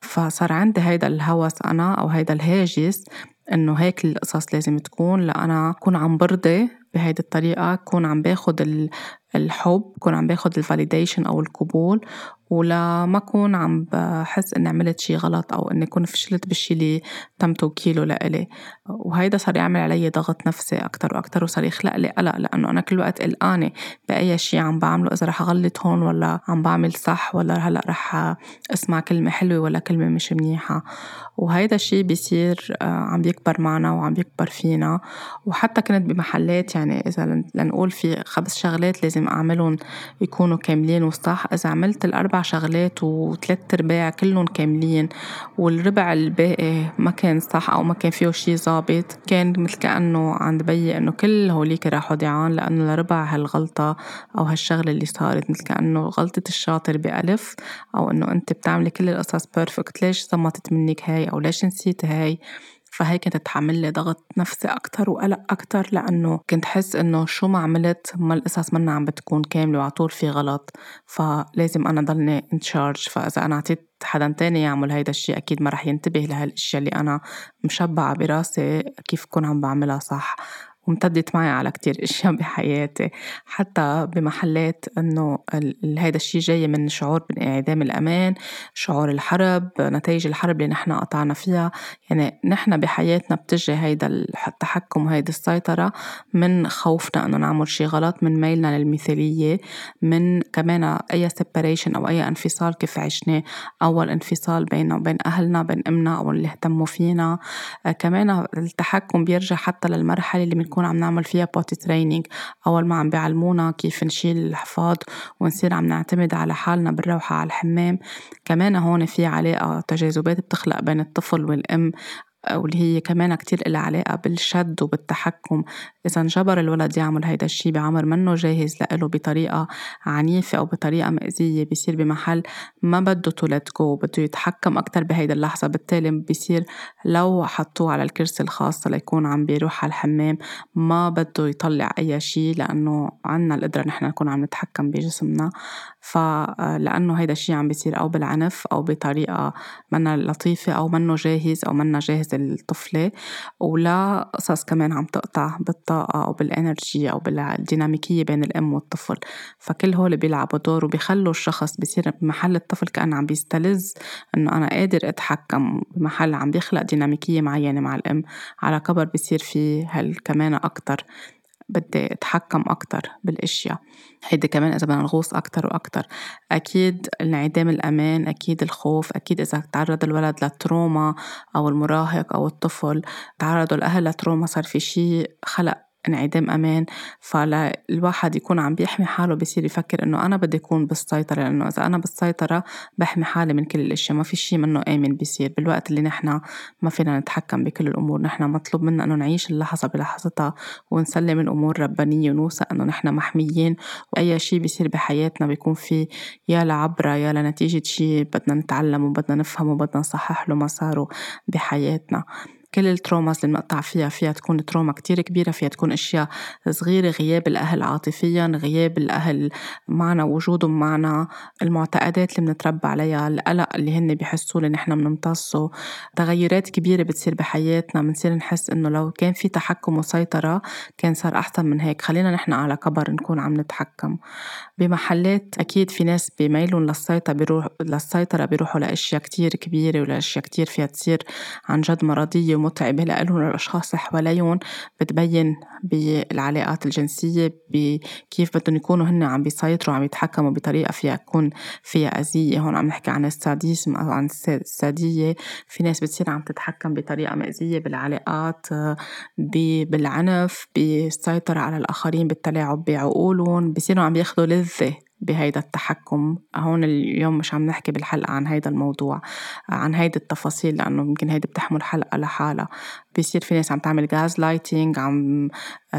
فصار عندي هيدا الهوس أنا أو هيدا الهاجس إنه هيك القصص لازم تكون، لأنا أكون عم برضي بهيدي الطريقة، أكون عم باخد الحب، أكون عم باخد الفاليديشن أو القبول، ولا ما أكون عم بحس إن عملت شي غلط أو إن أكون فشلت بالشي اللي تم توكيله لإلي. وهيدا صار يعمل علي ضغط نفسي أكتر وأكتر، وصار يخلق لي قلق لأنه أنا كل وقت قلقانة بأي شي عم بعمله، إذا رح أغلط هون ولا عم بعمل صح، ولا هلأ رح أسمع كلمة حلوة ولا كلمة مش منيحة. وهيدا الشي بيصير عم بيكبر معنا وعم بيكبر فينا. وحتى كنت بمحلات، يعني إذا لنقول في 5 شغلات لازم أعملهم يكونوا كاملين وصح، إذا عملت ال4 شغلات و3/4 كلهم كاملين والربع الباقي ما كان صح أو ما كان فيه شيء ظابط، كان مثل كأنه عند بيي أنه كل هوليك راحوا ضيعان لأنه لربع هالغلطة أو هالشغلة اللي صارت، مثل كأنه غلطة الشاطر بألف، أو أنه أنت بتعملي كل القصص بيرفكت، ليش زمطت منك هاي أو ليش نسيت هاي. فهي كانت تتحمل لي ضغط نفسي أكتر وقلق أكتر، لأنه كنت حس إنه شو ما عملت ما القصص منا عم بتكون كاملة وعطول في غلط، فلازم أنا ضلني in charge. فإذا أنا عطيت حدا تاني يعمل هيدا الشيء أكيد ما رح ينتبه لهالأشياء اللي أنا مشبعة براسي كيف كون عم بعملها صح، وامتدت معي على كتير اشياء بحياتي، حتى بمحلات انه هيدا الشيء جاي من شعور بانعدام الامان، شعور الحرب، نتائج الحرب اللي نحن قطعنا فيها. يعني نحن بحياتنا بتجي هيدا التحكم وهيدا السيطرة من خوفنا انه نعمل شيء غلط، من ميلنا للمثالية، من كمان اي سيباريشن او اي انفصال كيف عشنا، اول انفصال بيننا وبين اهلنا، بين امنا او اللي اهتموا فينا. كمان التحكم بيرجع حتى للمرحلة اللي بنكون عم نعمل فيها بوتي ترينينج، أول ما عم بيعلمونا كيف نشيل الحفاض ونصير عم نعتمد على حالنا بالروحة على الحمام. كمان هون في علاقة تجاذبات بتخلق بين الطفل والأم، واللي هي كمان كتير إلها علاقة بالشد وبالتحكم. إذا انجبر الولد يعمل هيدا الشيء بعمر منه جاهز لإله بطريقة عنيفة أو بطريقة مأزية، بيصير بمحل ما بده تولدكو، بده يتحكم أكتر بهيدا اللحظة. بالتالي بيصير لو حطوه على الكرسي الخاصة ليكون عم بيروح على الحمام ما بده يطلع أي شيء، لأنه عنا القدرة نحن نكون عم نتحكم بجسمنا. فلأنه هيدا الشيء عم بيصير أو بالعنف أو بطريقة منا لطيفة أو منه جاهز أو منا جاهز الطفلة، ولا قصص كمان عم تقطع بالطاقة أو بالإنرجي أو بالديناميكية بين الأم والطفل. فكل هول بيلعبوا دور وبيخلوا الشخص بيصير بمحل الطفل كأنه عم بيستلز أنه أنا قادر أتحكم، بمحل عم بيخلق ديناميكية معينة مع الأم. على كبر بيصير فيه هالكمانة أكتر، بدي أتحكم أكتر بالأشياء. هيدا كمان إذا بدنا نغوص أكتر وأكتر، أكيد انعدام الأمان، أكيد الخوف، أكيد إذا تعرض الولد لتروما أو المراهق أو الطفل تعرضوا الأهل لتروما، صار في شيء خلق انعدام أمان. فالواحد يكون عم بيحمي حاله بيصير يفكر أنه أنا بدي أكون بالسيطرة، لأنه إذا أنا بالسيطرة بحمي حالي من كل الأشياء، ما في شيء منه آمن. بيصير بالوقت اللي نحن ما فينا نتحكم بكل الأمور، نحن مطلوب منا أنه نعيش اللحظة بلحظتها ونسلم الأمور ربانية ونوثق أنه نحن محميين، وأي شيء بيصير بحياتنا بيكون فيه يا لعبرة يا لنتيجة شيء بدنا نتعلم وبدنا نفهم وبدنا نصحح له مساره بحياتنا. كل التروماز اللي نقطع فيها تكون تروما كتير كبيرة، فيها تكون أشياء صغيرة، غياب الأهل عاطفيا، غياب الأهل معنا، وجودهم معنا، المعتقدات اللي بنتربى عليها، القلق اللي هن بيحسوا لأن احنا بنمتصه. تغيرات كبيرة بتصير بحياتنا، بنصير نحس إنه لو كان في تحكم وسيطرة كان صار أحسن من هيك، خلينا نحن على كبر نكون عم نتحكم بمحلات. أكيد في ناس بميلون للسيطرة بيروحوا لأشياء كتير كبيرة ولأشياء كتير فيها تصير عن جد مرضية متعبة لألهم الأشخاص اللي حواليهم، بتبين بالعلاقات الجنسية بكيف بدهم يكونوا هن عم بيسيطروا عم يتحكموا بطريقة فيها تكون فيها أذية. هون عم نحكي عن الساديسم أو عن السادية. في ناس بتصير عم تتحكم بطريقة مأزية بالعلاقات، بالعنف، بالسيطرة على الآخرين، بالتلاعب بعقولهم، بيصيروا عم ياخذوا لذة بهيدا التحكم. هون اليوم مش عم نحكي بالحلقة عن هيدا الموضوع، عن هيدا التفاصيل، لأنه ممكن هيدا بتحمل حلقة لحالة. بيصير في ناس عم تعمل غاز لايتينج، عم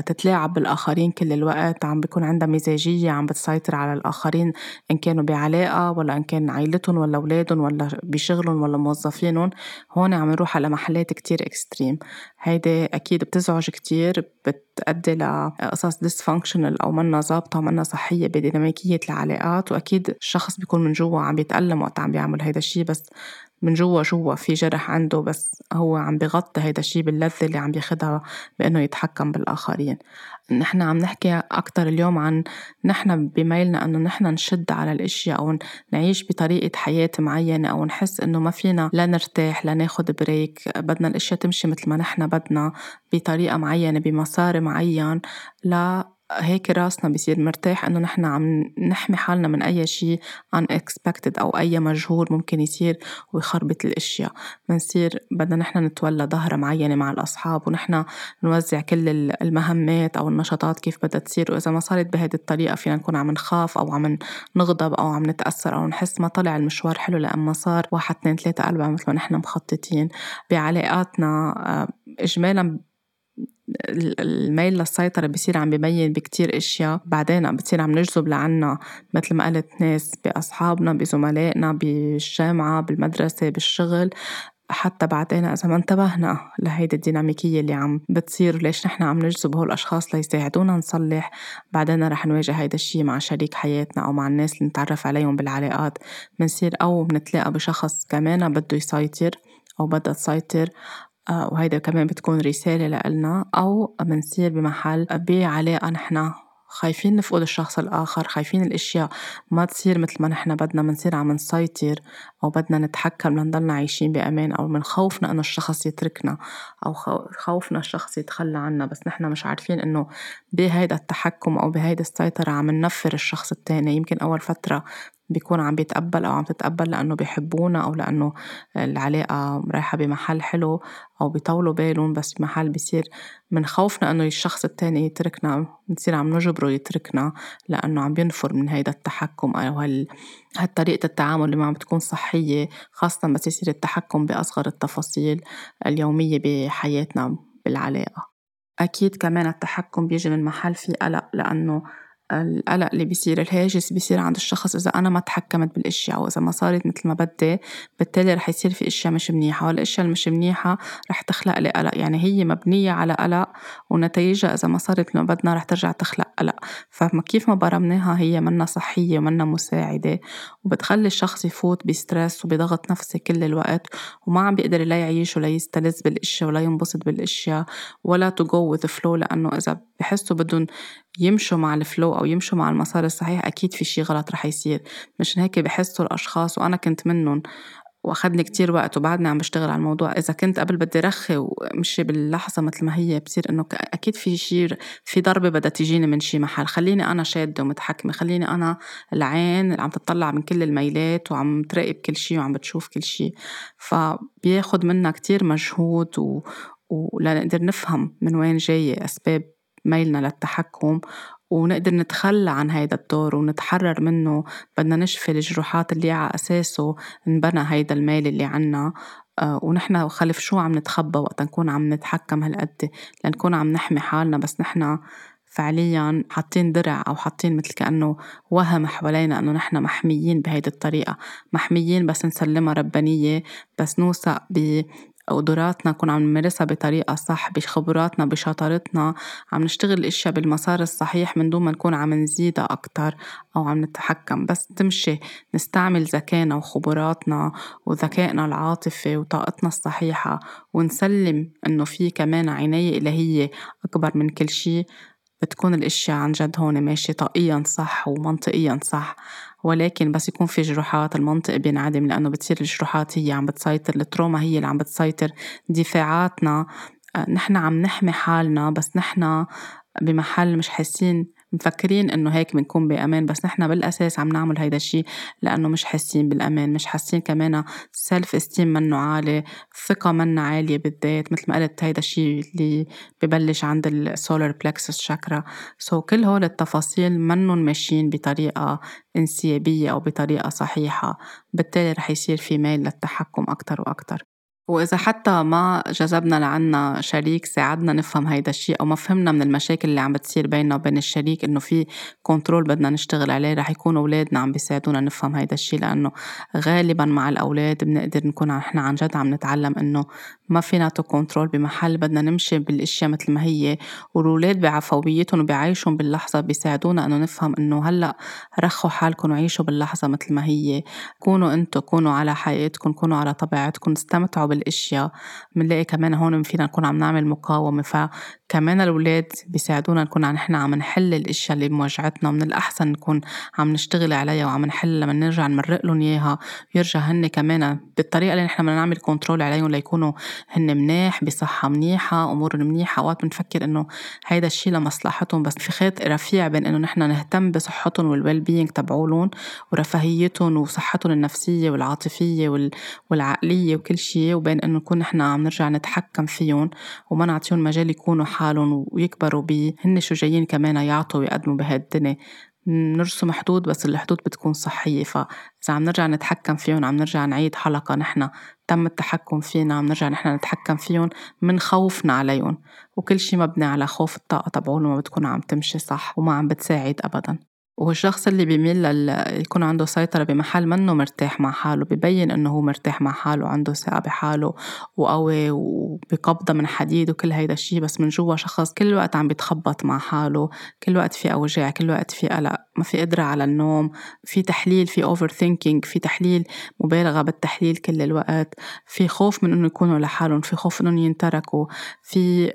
تتلاعب بالآخرين كل الوقت، عم بيكون عندها مزاجية، عم بتسيطر على الآخرين إن كانوا بعلاقة ولا إن كان عائلتهم ولا أولادهم ولا بشغلهم ولا موظفينهم. هون عم نروح على محلات كتير إكستريم. هيدا أكيد بتزعج كتير، بتأدي لقصص ديسفانكشنال أو منا ظابطة ومنا صحية بديناميكية العلاقات. وأكيد الشخص بيكون من جوا عم بيتألم وقت عم بيعمل هيدا الشيء، بس من جوا في جرح عنده، بس هو عم بيغطي هيدا الشيء باللذة اللي عم بياخدها بأنه يتحكم بالآخرين. نحن عم نحكي أكتر اليوم عن نحن بميلنا أنه نحن نشد على الأشياء أو نعيش بطريقة حياة معينة، أو نحس أنه ما فينا لا نرتاح لا ناخد بريك، بدنا الأشياء تمشي مثل ما نحن بدنا بطريقة معينة بمسار معين. لا هيك راسنا بيصير مرتاح انه نحن عم نحمي حالنا من اي شيء unexpected او اي مجهول ممكن يصير ويخربط الاشياء. بنصير بدنا نحن نتولى ظهره معينه مع الاصحاب، ونحن نوزع كل المهمات او النشاطات كيف بدها تصير، واذا ما صارت بهذه الطريقه فينا نكون عم نخاف او عم نغضب او عم نتاثر او نحس ما طلع المشوار حلو لأما صار 1 2 3 4 مثل ما نحن مخططين. بعلاقاتنا اجمالا الميل للسيطرة بيصير عم بيبين بكتير اشياء، بعدين بتصير عم نجذب لعنا مثل ما قلت ناس باصحابنا بزملائنا بالجامعة بالمدرسة بالشغل، حتى بعدين إذا ما انتبهنا لهيدا الديناميكية اللي عم بتصير ليش نحن عم نجذب هول الأشخاص ليساعدونا نصلح، بعدين رح نواجه هيدا الشيء مع شريك حياتنا أو مع الناس اللي نتعرف عليهم بالعلاقات. منصير أو بنتلاقى بشخص كمان بده يسيطر أو بدها تسيطر، وهيدا كمان بتكون رسالة لنا، أو منصير بمحل بعلاقة نحن خايفين نفقد الشخص الآخر، خايفين الأشياء ما تصير مثل ما نحن بدنا، منصير عم نسيطر أو بدنا نتحكم لنضلنا عايشين بأمان، أو من خوفنا إنه الشخص يتركنا أو خوفنا الشخص يتخلى عنا، بس نحن مش عارفين إنه بهيدا التحكم أو بهيدا السيطرة عم ننفر الشخص التاني. يمكن أول فترة بيكون عم بيتقبل أو عم تتقبل لأنه بيحبونا أو لأنه العلاقة رايحة بمحل حلو أو بيطولوا بالهم، بس بمحل بيصير من خوفنا أنه الشخص التاني يتركنا بنصير عم نجبره يتركنا، لأنه عم بينفر من هيدا التحكم أو هالطريقة التعامل اللي ما عم بتكون صحية، خاصة بس يصير التحكم بأصغر التفاصيل اليومية بحياتنا بالعلاقة. أكيد كمان التحكم بيجي من محل فيه قلق، لأنه القلق اللي بيصير الهاجس بيصير عند الشخص إذا أنا ما تحكمت بالأشياء وإذا ما صارت مثل ما بدي، بالتالي رح يصير في أشياء مش منيحة، والأشياء مش منيحة رح تخلق لي قلق. يعني هي مبنية على قلق، ونتيجة إذا ما صارت مثل ما بدنا رح ترجع تخلق قلق. فكيف ما برمناها هي منا صحية ومنا مساعدة، وبتخلي الشخص يفوت بسترس وبضغط نفسي كل الوقت، وما عم بيقدر لا يعيش ولا يستلذ بالأشياء ولا ينبسط بالأشياء ولا to go with the flow، لأنه إذا بحسوا بدهم يمشوا مع الفلو أو يمشوا مع المسار الصحيح أكيد في شيء غلط رح يصير. مش هيك بحسوا الأشخاص، وأنا كنت منهم وأخذني كتير وقت وبعدني عم بشتغل على الموضوع. إذا كنت قبل بدي رخي ومشي باللحظة مثل ما هي، بصير إنه أكيد في شيء، في ضربة بدها تجيني من شي محل، خليني أنا شادة ومتحكمة، خليني أنا العين اللي عم تطلع من كل الميلات وعم تراقب كل شيء وعم بتشوف كل شيء. فبياخد منا كتير مجهود ولنقدر نفهم من وين جاية أسباب ميلنا للتحكم، ونقدر نتخلى عن هيدا الدور ونتحرر منه. بدنا نشفي الجروحات اللي على أساسه نبنى هيدا الميل اللي عنا، ونحن خلف شو عم نتخبى وقت نكون عم نتحكم هالقد، لنكون عم نحمي حالنا بس نحن فعليا حاطين درع أو حاطين مثل كأنه وهم حوالينا أنه نحن محميين بهيدا الطريقة، محميين بس نسلمها ربانية، بس نوثق ب قدراتنا، نكون عم نمارسها بطريقة صح، بخبراتنا، بشطارتنا، عم نشتغل الأشياء بالمسار الصحيح من دون ما نكون عم نزيدها أكتر أو عم نتحكم. بس تمشي نستعمل ذكائنا وخبراتنا وذكائنا العاطفي وطاقتنا الصحيحة، ونسلم إنه في كمان عناية إلهية أكبر من كل شيء، بتكون الأشياء عن جد هون ماشي طاقيا صح ومنطقيا صح. ولكن بس يكون في جروحات، المنطق بينعدم، لأنه بتصير الجروحات هي عم بتسيطر، التروما هي اللي عم بتسيطر، دفاعاتنا، نحن عم نحمي حالنا بس نحن بمحل مش حاسين، مفكرين إنه هيك بنكون بأمان، بس نحن بالأساس عم نعمل هيدا الشيء لأنه مش حاسين بالأمان، مش حاسين كمان سيلف استيم منه عالي، ثقة منه عالية بالذات. مثل ما قلت هيدا الشيء اللي ببلش عند السولار بلكسس شاكرا، كل هول التفاصيل منهم ماشيين بطريقة انسيابية أو بطريقة صحيحة، بالتالي رح يصير في ميل للتحكم أكتر وأكتر. وإذا حتى ما جذبنا لعنا شريك ساعدنا نفهم هيدا الشيء، أو ما فهمنا من المشاكل اللي عم بتصير بيننا وبين الشريك إنه في كنترول بدنا نشتغل عليه، رح يكون أولادنا عم بيساعدونا نفهم هيدا الشيء، لأنه غالبا مع الأولاد بنقدر نكون إحنا عن جد عم نتعلم إنه ما فينا تو كنترول، بمحل بدنا نمشي بالأشياء مثل ما هي. والولاد بعفويتهم وبعيشهم باللحظة بيساعدونا إنه نفهم إنه هلأ رخوا حالكم وعيشوا باللحظة مثل ما هي، كونوا أنتوا، كونوا على حياتكم، كونوا على طبيعتكم، استمتعوا الأشياء. منلاقي كمان هون فينا نكون عم نعمل مقاومة، فكمان الأولاد بيساعدونا نكون إحنا عم نحل الأشياء اللي بمواجهتنا، ومن الأحسن نكون عم نشتغل عليها وعم نحل، لما نرجع نمرق لهم إياها يرجع هن كمان بالطريقة اللي نحن بدنا نعمل كنترول عليهم ليكونوا هن مناح، بصحة منيحة، أمور منيحة. وقت بنفكر إنه هيدا الشيء لمصلحتهم، بس في خيط رفيع بين إنه نحن نهتم بصحتهم والويل بينج تبعولهم ورفاهيتهم وصحتهم النفسية والعاطفية والعقلية وكل شيء، وبين أنه نكون إحنا عم نرجع نتحكم فيهم وما نعطيهم مجال يكونوا حالهم ويكبروا بيه، هن شو جايين كمان يعطوا ويقدموا بهالدنيا. نرسم حدود بس الحدود بتكون صحية، فإذا عم نرجع نتحكم فيهم عم نرجع نعيد حلقة نحن تم التحكم فينا، عم نرجع نحن نتحكم فيهم من خوفنا عليهم، وكل شيء مبني على خوف. الطاقة تبعولهم ما بتكون عم تمشي صح وما عم بتساعد أبدا. وهو الشخص اللي بيميل يكون عنده سيطرة بمحل منه مرتاح مع حاله، بيبين انه هو مرتاح مع حاله، عنده ثقة بحاله وقوي وبقبضة من حديد وكل هيدا الشيء، بس من جوا شخص كل وقت عم بيتخبط مع حاله، كل وقت في اوجاع، كل وقت في قلق، ما في قدرة على النوم، في تحليل، في اوفر ثينكينج، في تحليل، مبالغة بالتحليل كل الوقت، في خوف من انه يكونوا لحالهم، في خوف انهم ينتركوا، في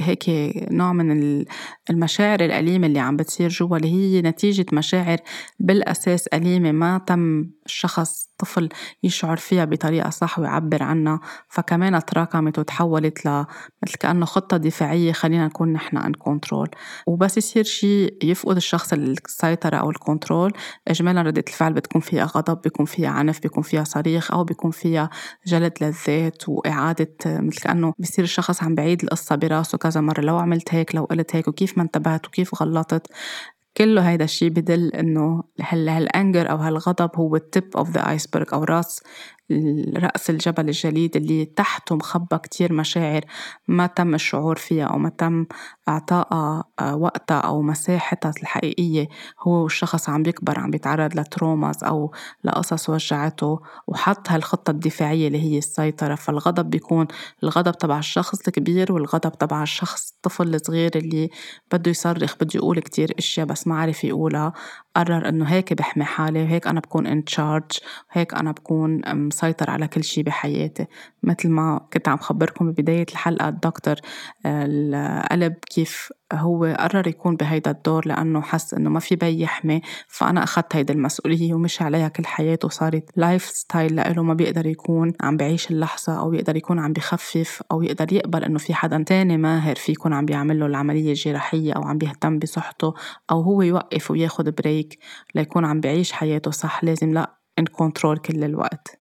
هيك نوع من المشاعر الأليمة اللي عم بتصير جوا، اللي هي نتيجة مشاعر بالأساس أليمة ما تم الشخص طفل يشعر فيها بطريقة صح ويعبر عنها، فكمان اتراكمت وتحولت مثل كأنه خطة دفاعية خلينا نكون نحن ان كنترول. وبس يصير شيء يفقد الشخص السيطرة أو الكنترول، إجمالا ردة الفعل بتكون فيها غضب، بيكون فيها عنف، بيكون فيها صريخ، أو بيكون فيها جلد للذات وإعادة، مثل كأنه بيصير الشخص عم بعيد القصة براسه كذا مرة، لو عملت هيك، لو قلت هيك، وكيف ما انتبهت، وكيف غلطت. كله هيدا الشيء بدل إنه هالأنجر أو هالغضب هو التيب أوف ذا آيسبرغ، أو رأس الجبل الجليد اللي تحته مخبى كتير مشاعر ما تم الشعور فيها أو ما تم إعطاء وقتها أو مساحتها الحقيقية. هو الشخص عم بيكبر، عم بيتعرض لتروماز أو لقصص وجعته، وحط هالخطة الدفاعية اللي هي السيطرة. فالغضب بيكون الغضب تبع الشخص الكبير، والغضب تبع الشخص الطفل الصغير اللي بده يصرخ، بده يقول كتير إشياء بس ما عارف يقولها، قرر إنه هيك بحمي حالي، وهيك أنا بكون إن تشارج، وهيك أنا بكون سيطر على كل شيء بحياتي. مثل ما كنت عم خبركم ببداية الحلقة، الدكتور القلب كيف هو قرر يكون بهيدا الدور لأنه حس أنه ما في بي يحمي، فأنا أخذت هيدا المسؤولية ومشي عليها كل حياته، وصارت لايف ستايل لإله، ما بيقدر يكون عم بعيش اللحظة، أو يقدر يكون عم بخفف، أو يقدر يقبل أنه في حدا تاني ماهر في يكون عم بيعمله العملية الجراحية أو عم بيهتم بصحته، أو هو يوقف وياخد بريك ليكون عم بعيش حياته صح. لازم لا إن كنترول كل الوقت.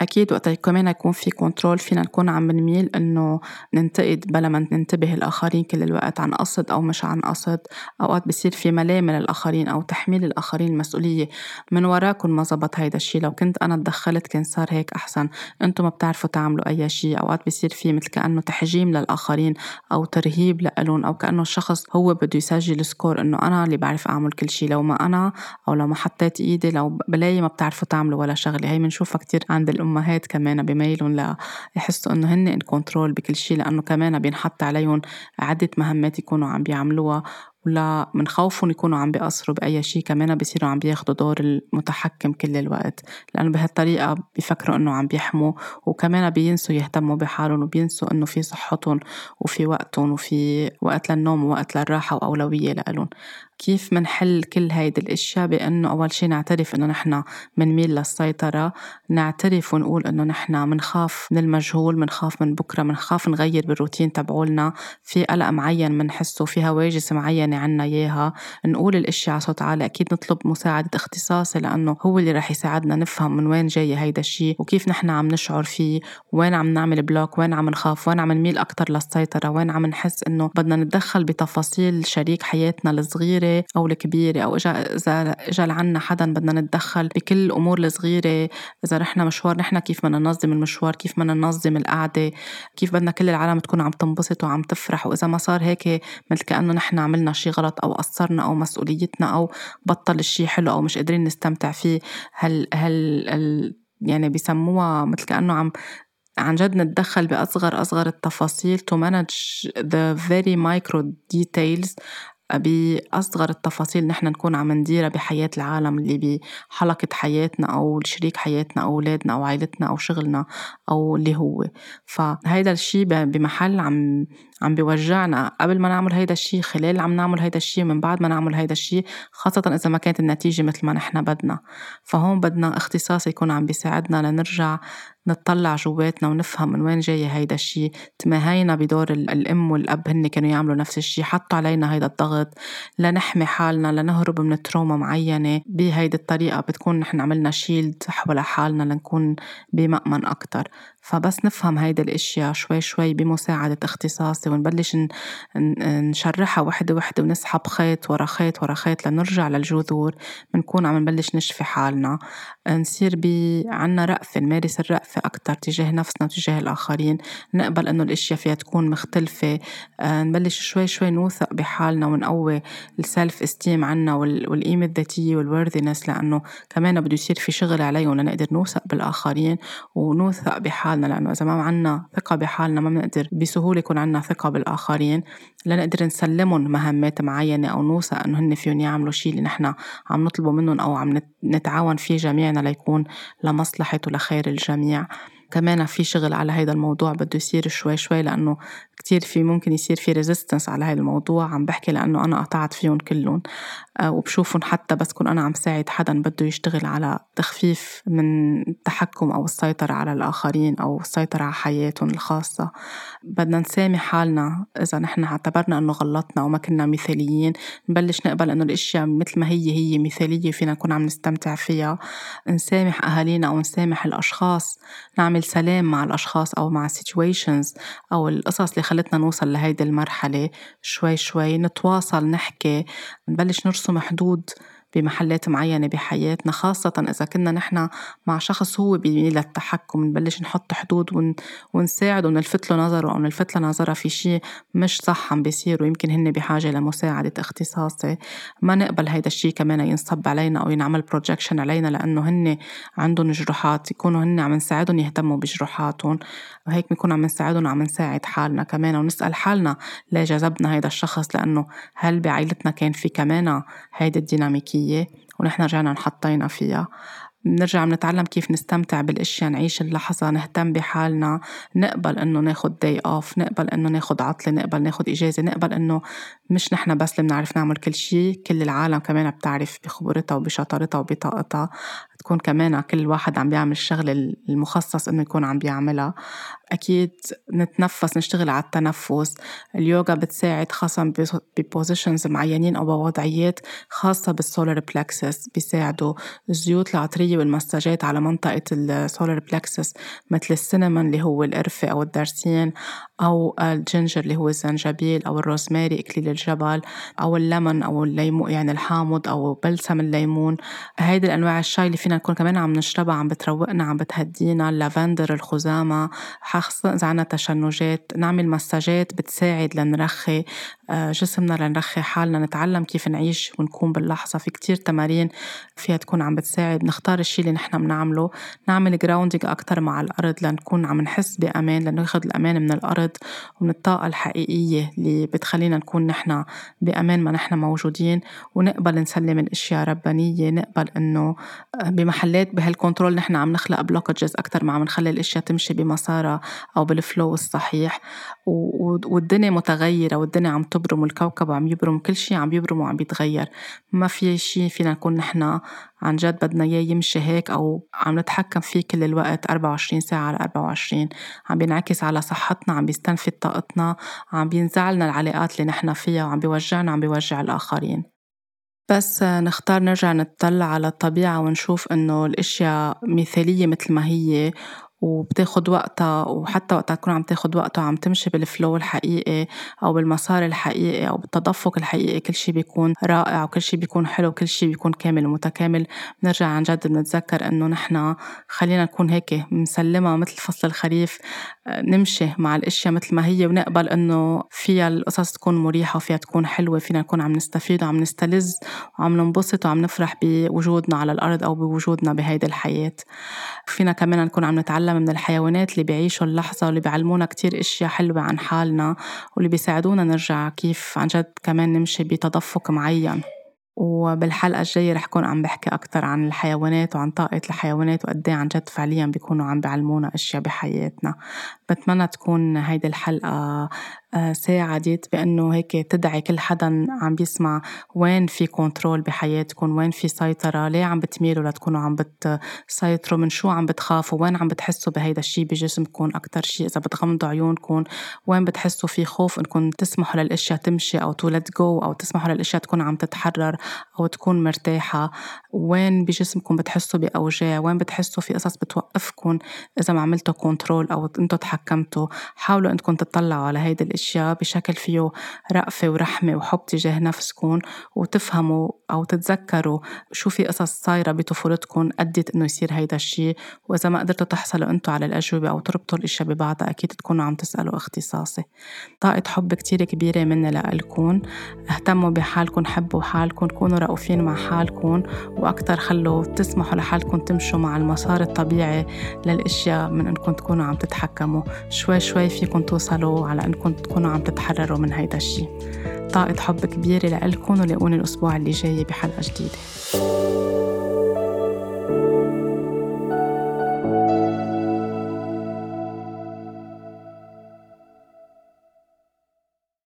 أكيد وقتها كمان يكون في كنترول فينا نكون عم بنميل أنه ننتقد بلا ما ننتبه الآخرين كل الوقت، عن قصد أو مش عن قصد. أوقات بصير في ملامة للآخرين أو تحميل الآخرين المسؤولية، من وراكم ما زبط هيدا الشي، لو كنت أنا تدخلت كان صار هيك أحسن، أنتم ما بتعرفوا تعملوا أي شي. أوقات بصير في مثل كأنه تحجيم للآخرين أو ترهيب لألون، أو كأنه الشخص هو بده يسجل سكور أنه أنا اللي بعرف أعمل كل شي، لو ما أنا أو لو ما حطيت إيدي، لو بلاي ما بتعرفوا تعملوا ولا شغلة. هي منشوفها كتير عند الأمهات كمان، بميلهم لا يحسوا إنه هن إن كنترول بكل شيء، لأنه كمان بينحط عليهم عدة مهمات يكونوا عم بيعملوها، ولا من خوفهم يكونوا عم بيقصروا بأي شيء كمان بيصيروا عم بياخدوا دور المتحكم كل الوقت، لأنه بهالطريقة بيفكروا إنه عم بيحموا، وكمان بينسوا يهتموا بحالهم، وبينسوا إنه في صحتهم وفي وقتهم وفي وقت للنوم ووقت للراحة وأولوية لألون. كيف منحل كل هيدي الاشياء؟ بانه اول شيء نعترف انه نحن منميل للسيطره، نعترف ونقول انه نحن منخاف من المجهول، منخاف من بكره، منخاف نغير بالروتين تبعولنا، في قلق معين منحسه، في هواجس معينه عنا اياها، نقول الاشياء على صوت عالي، اكيد نطلب مساعده اختصاصي لانه هو اللي راح يساعدنا نفهم من وين جاي هيدا الشيء، وكيف نحن عم نشعر فيه، وين عم نعمل بلوك، وين عم نخاف، وين عم نميل اكثر للسيطره، وين عم نحس انه بدنا نتدخل بتفاصيل شريك حياتنا الصغير أو الكبيرة، أو إذا إجا عنا حدا بدنا نتدخل بكل الأمور الصغيرة، إذا رحنا مشوار نحنا كيف بدنا ننظم المشوار، كيف بدنا ننظم القعدة، كيف بدنا كل العالم تكون عم تنبسط وعم تفرح، وإذا ما صار هيك مثل كأنه نحنا عملنا شي غلط أو قصرنا أو مسؤوليتنا أو بطل الشي حلو أو مش قادرين نستمتع فيه. هل يعني بيسموها مثل كأنه عن جد نتدخل بأصغر التفاصيل، to manage the very micro details، بأصغر التفاصيل نحن نكون عم نديرها بحياة العالم اللي بحلقة حياتنا أو شريك حياتنا أو أولادنا أو عائلتنا أو شغلنا أو اللي هو. فهيدا الشي بمحل عم بيوجعنا قبل ما نعمل هيدا الشي، خلال عم نعمل هيدا الشي، من بعد ما نعمل هيدا الشي، خاصة إذا ما كانت النتيجة مثل ما نحن بدنا. فهون بدنا اختصاص يكون عم بيساعدنا لنرجع نتطلع جواتنا ونفهم من وين جاي هيدا الشيء. تماهينا بدور الأم والأب، هن كانوا يعملوا نفس الشيء، حطوا علينا هيدا الضغط لنحمي حالنا، لنهرب من تروما معينة. بهيدا الطريقة بتكون نحن عملنا شيلد حول حالنا لنكون بمأمن أكتر. فبس نفهم هيدا الاشياء شوي شوي بمساعدة اختصاصي، ونبلش نشرحها وحدة وحدة ونسحب خيط ورا خيط ورا خيط لنرجع للجذور، بنكون عم نبلش نشفي حالنا، نصير عنا رأفة، نمارس الرأفة أكتر تجاه نفسنا وتجاه الآخرين، نقبل أنه الاشياء فيها تكون مختلفة، نبلش شوي شوي نوثق بحالنا ونقوي السلف استيم عنا والقيمة الذاتية والورثينس، لأنه كمان بده يصير في شغل عليه ونقدر نوثق بالآخرين ونوثق بحالنا، لأنه إذا ما عنا ثقة بحالنا ما بنقدر بسهولة يكون عنا ثقة بالآخرين، لنقدر نسلمهم مهمات معينة أو نوثق أنه هن فيهم يعملوا شيء اللي نحن عم نطلبه منهم أو عم نتعاون فيه جميعنا ليكون لمصلحة ولخير الجميع. كمان في شغل على هيدا الموضوع بده يصير شوي شوي، لأنه كتير في ممكن يصير في ريزيستنس على هيدا الموضوع، عم بحكي لأنه أنا قطعت فيهم كلهم وبشوفهم، حتى بس كون أنا عم ساعد حدا بده يشتغل على تخفيف من التحكم أو السيطرة على الآخرين أو السيطرة على حياتهم الخاصة. بدنا نسامح حالنا إذا نحن اعتبرنا أنه غلطنا وما كنا مثاليين، نبلش نقبل أنه الأشياء مثل ما هي مثالية فينا نكون عم نستمتع فيها، نسامح أهالينا أو نسامح الأشخاص، نعمل سلام مع الأشخاص أو مع situations أو القصص اللي خلتنا نوصل لهيدي المرحلة. شوي شوي نتواصل، نحكي، نبلش نرسم حدود بمحلات معينة بحياتنا، خاصة إذا كنا نحن مع شخص هو بيميل للتحكم، نبلش نحط حدود ونساعده ونلفت له نظره أو نلفت له نظره في شيء مش صح عم بيصير ويمكن هن بحاجة لمساعدة اختصاصي. ما نقبل هيدا الشيء كمان ينصب علينا أو ينعمل بروجكشن علينا، لأنه هن عندهم جروحات، يكونوا هن عم نساعدهم يهتموا بجروحاتهم، وهيك بنكون عم نساعدهم وعم نساعد حالنا كمان، ونسأل حالنا ليه جذبنا هيدا الشخص، لأنه هل بعائلتنا كان في كمان هيدا الديناميكية ونحن رجعنا نحطينا فيها. نرجع نتعلم كيف نستمتع بالاشياء، نعيش اللحظه، نهتم بحالنا، نقبل انه ناخد داي اوف، نقبل انه ناخد عطله، نقبل ناخد اجازه، نقبل انه مش نحن بس اللي بنعرف نعمل كل شيء، كل العالم كمان بتعرف بخبرتها وبشطارتها وبطاقتها، تكون كمان كل واحد عم بيعمل الشغل المخصص انه يكون عم بيعملها. اكيد نتنفس، نشتغل على التنفس، اليوغا بتساعد خاصه ببوزيشنز معينين او بوضعيات خاصه بالسولار بلكسس، بيساعدوا الزيوت العطريه والمساجات على منطقة السولار بلكسس مثل السينمون اللي هو القرفة أو الدارسين، أو الجنجر اللي هو الزنجبيل، أو الروزماري إكليل الجبل، أو الليمون أو الليمون يعني الحامض، أو بلسم الليمون. هيدي الأنواع الشاي اللي فينا نكون كمان عم نشربها عم بتروقنا عم بتهدينا، اللافندر، الخزامة، خاصة إذا عنا تشنجات، نعمل مساجات بتساعد لنرخي جسمنا، لنرخي حالنا، نتعلم كيف نعيش ونكون باللحظة. في كتير تمارين فيها تكون عم بتساعد، نختار الشيء اللي نحن بنعمله، نعمل جراوندينج أكتر مع الأرض لنكون عم نحس بأمان، لناخد الأمان من الأرض ومن الطاقة الحقيقية اللي بتخلينا نكون نحن بأمان ما نحن موجودين، ونقبل نسلم الأشياء ربانية، نقبل إنه بمحلات بهالكنترول نحن عم نخلق بلوكجز أكتر ما عم نخلي الأشياء تمشي بمسارها أو بالفلو الصحيح. والدنيا متغيرة والدنيا عم تبرم والكوكب عم يبرم، كل شيء عم يبرم وعم بيتغير، ما في شيء فينا نكون نحن عن جد بدنا يمشي هيك أو عم نتحكم فيه كل الوقت 24 ساعة على 24، عم بينعكس على صحتنا، عم بيستنفد طاقتنا، عم بينزعلنا العلاقات اللي نحن فيها، وعم بيوجعنا عم بيوجع الآخرين. بس نختار نرجع نتطلع على الطبيعة ونشوف إنه الأشياء مثالية مثل ما هي وبتاخد وقتها، وحتى وقتها تكون عم تاخد وقتها وعم تمشي بالفلو الحقيقي أو بالمسار الحقيقي أو بالتدفق الحقيقي، كل شيء بيكون رائع وكل شيء بيكون حلو وكل شيء بيكون كامل ومتكامل. نرجع عن جد نتذكر أنه نحن خلينا نكون هيك مسلمة مثل فصل الخريف، نمشي مع الأشياء مثل ما هي، ونقبل أنه فيها القصص تكون مريحة وفيها تكون حلوة، فينا نكون عم نستفيد وعم نستلذ وعم ننبسط وعم نفرح بوجودنا على الأرض أو بوجودنا بهيدي الحياة. فينا كمان نكون عم نتعلم من الحيوانات اللي بيعيشوا اللحظة واللي بيعلمونا كتير إشياء حلوة عن حالنا واللي بيساعدونا نرجع كيف عن جد كمان نمشي بتدفق معين. وبالحلقة الجاية رح كون عم بحكي أكتر عن الحيوانات وعن طاقة الحيوانات وقدي عن جد فعليا بيكونوا عم بيعلمونا أشياء بحياتنا. بتمنى تكون هيدي الحلقة ساعدت بأنه هيك تدعي كل حدا عم بيسمع وين في كنترول بحياتكم، وين في سيطرة، ليه عم بتميلوا لتكونوا عم بتسيطروا، من شو عم بتخافوا، وين عم بتحسوا بهيدا الشيء بجسمكم أكتر شيء، إذا بتغمضوا عيونكم وين بتحسوا في خوف، إنكم تسمحوا للأشياء تمشي أو to let go أو تسمحوا للأشياء تكون عم تتحرر، أو تكون مرتاحة، وين بجسمكم بتحسوا بأوجاع، وين بتحسوا في قصص بتوقفكم إذا ما عملتوا كنترول أو أنتوا تحكمتوا. حاولوا أنكم تطلعوا على هيدا الأشياء بشكل فيه رأفة ورحمة وحب تجاه نفسكم، وتفهموا أو تتذكروا شو في قصص صايرة بطفولتكم أدت إنه يصير هيدا الشيء. وإذا ما قدرتوا تحصلوا أنتوا على الأجوبة أو تربطوا الأشياء ببعضها، أكيد تكونوا عم تسألوا اختصاصي. طاقة حب كتير كبيرة مني لألكون. اهتموا بحالكم، حبوا حالكم، كونوا رؤوفين مع حالكم، وأكتر خلوا تسمحوا لحالكم تمشوا مع المسار الطبيعي للأشياء من أنكم تكونوا عم تتحكموا. شوي شوي فيكم توصلوا على أنكم تكونوا عم تتحرروا من هيدا الشيء. طاقة حب كبيرة لألكون، ولاقوني الأسبوع اللي جاي بحلقة جديدة.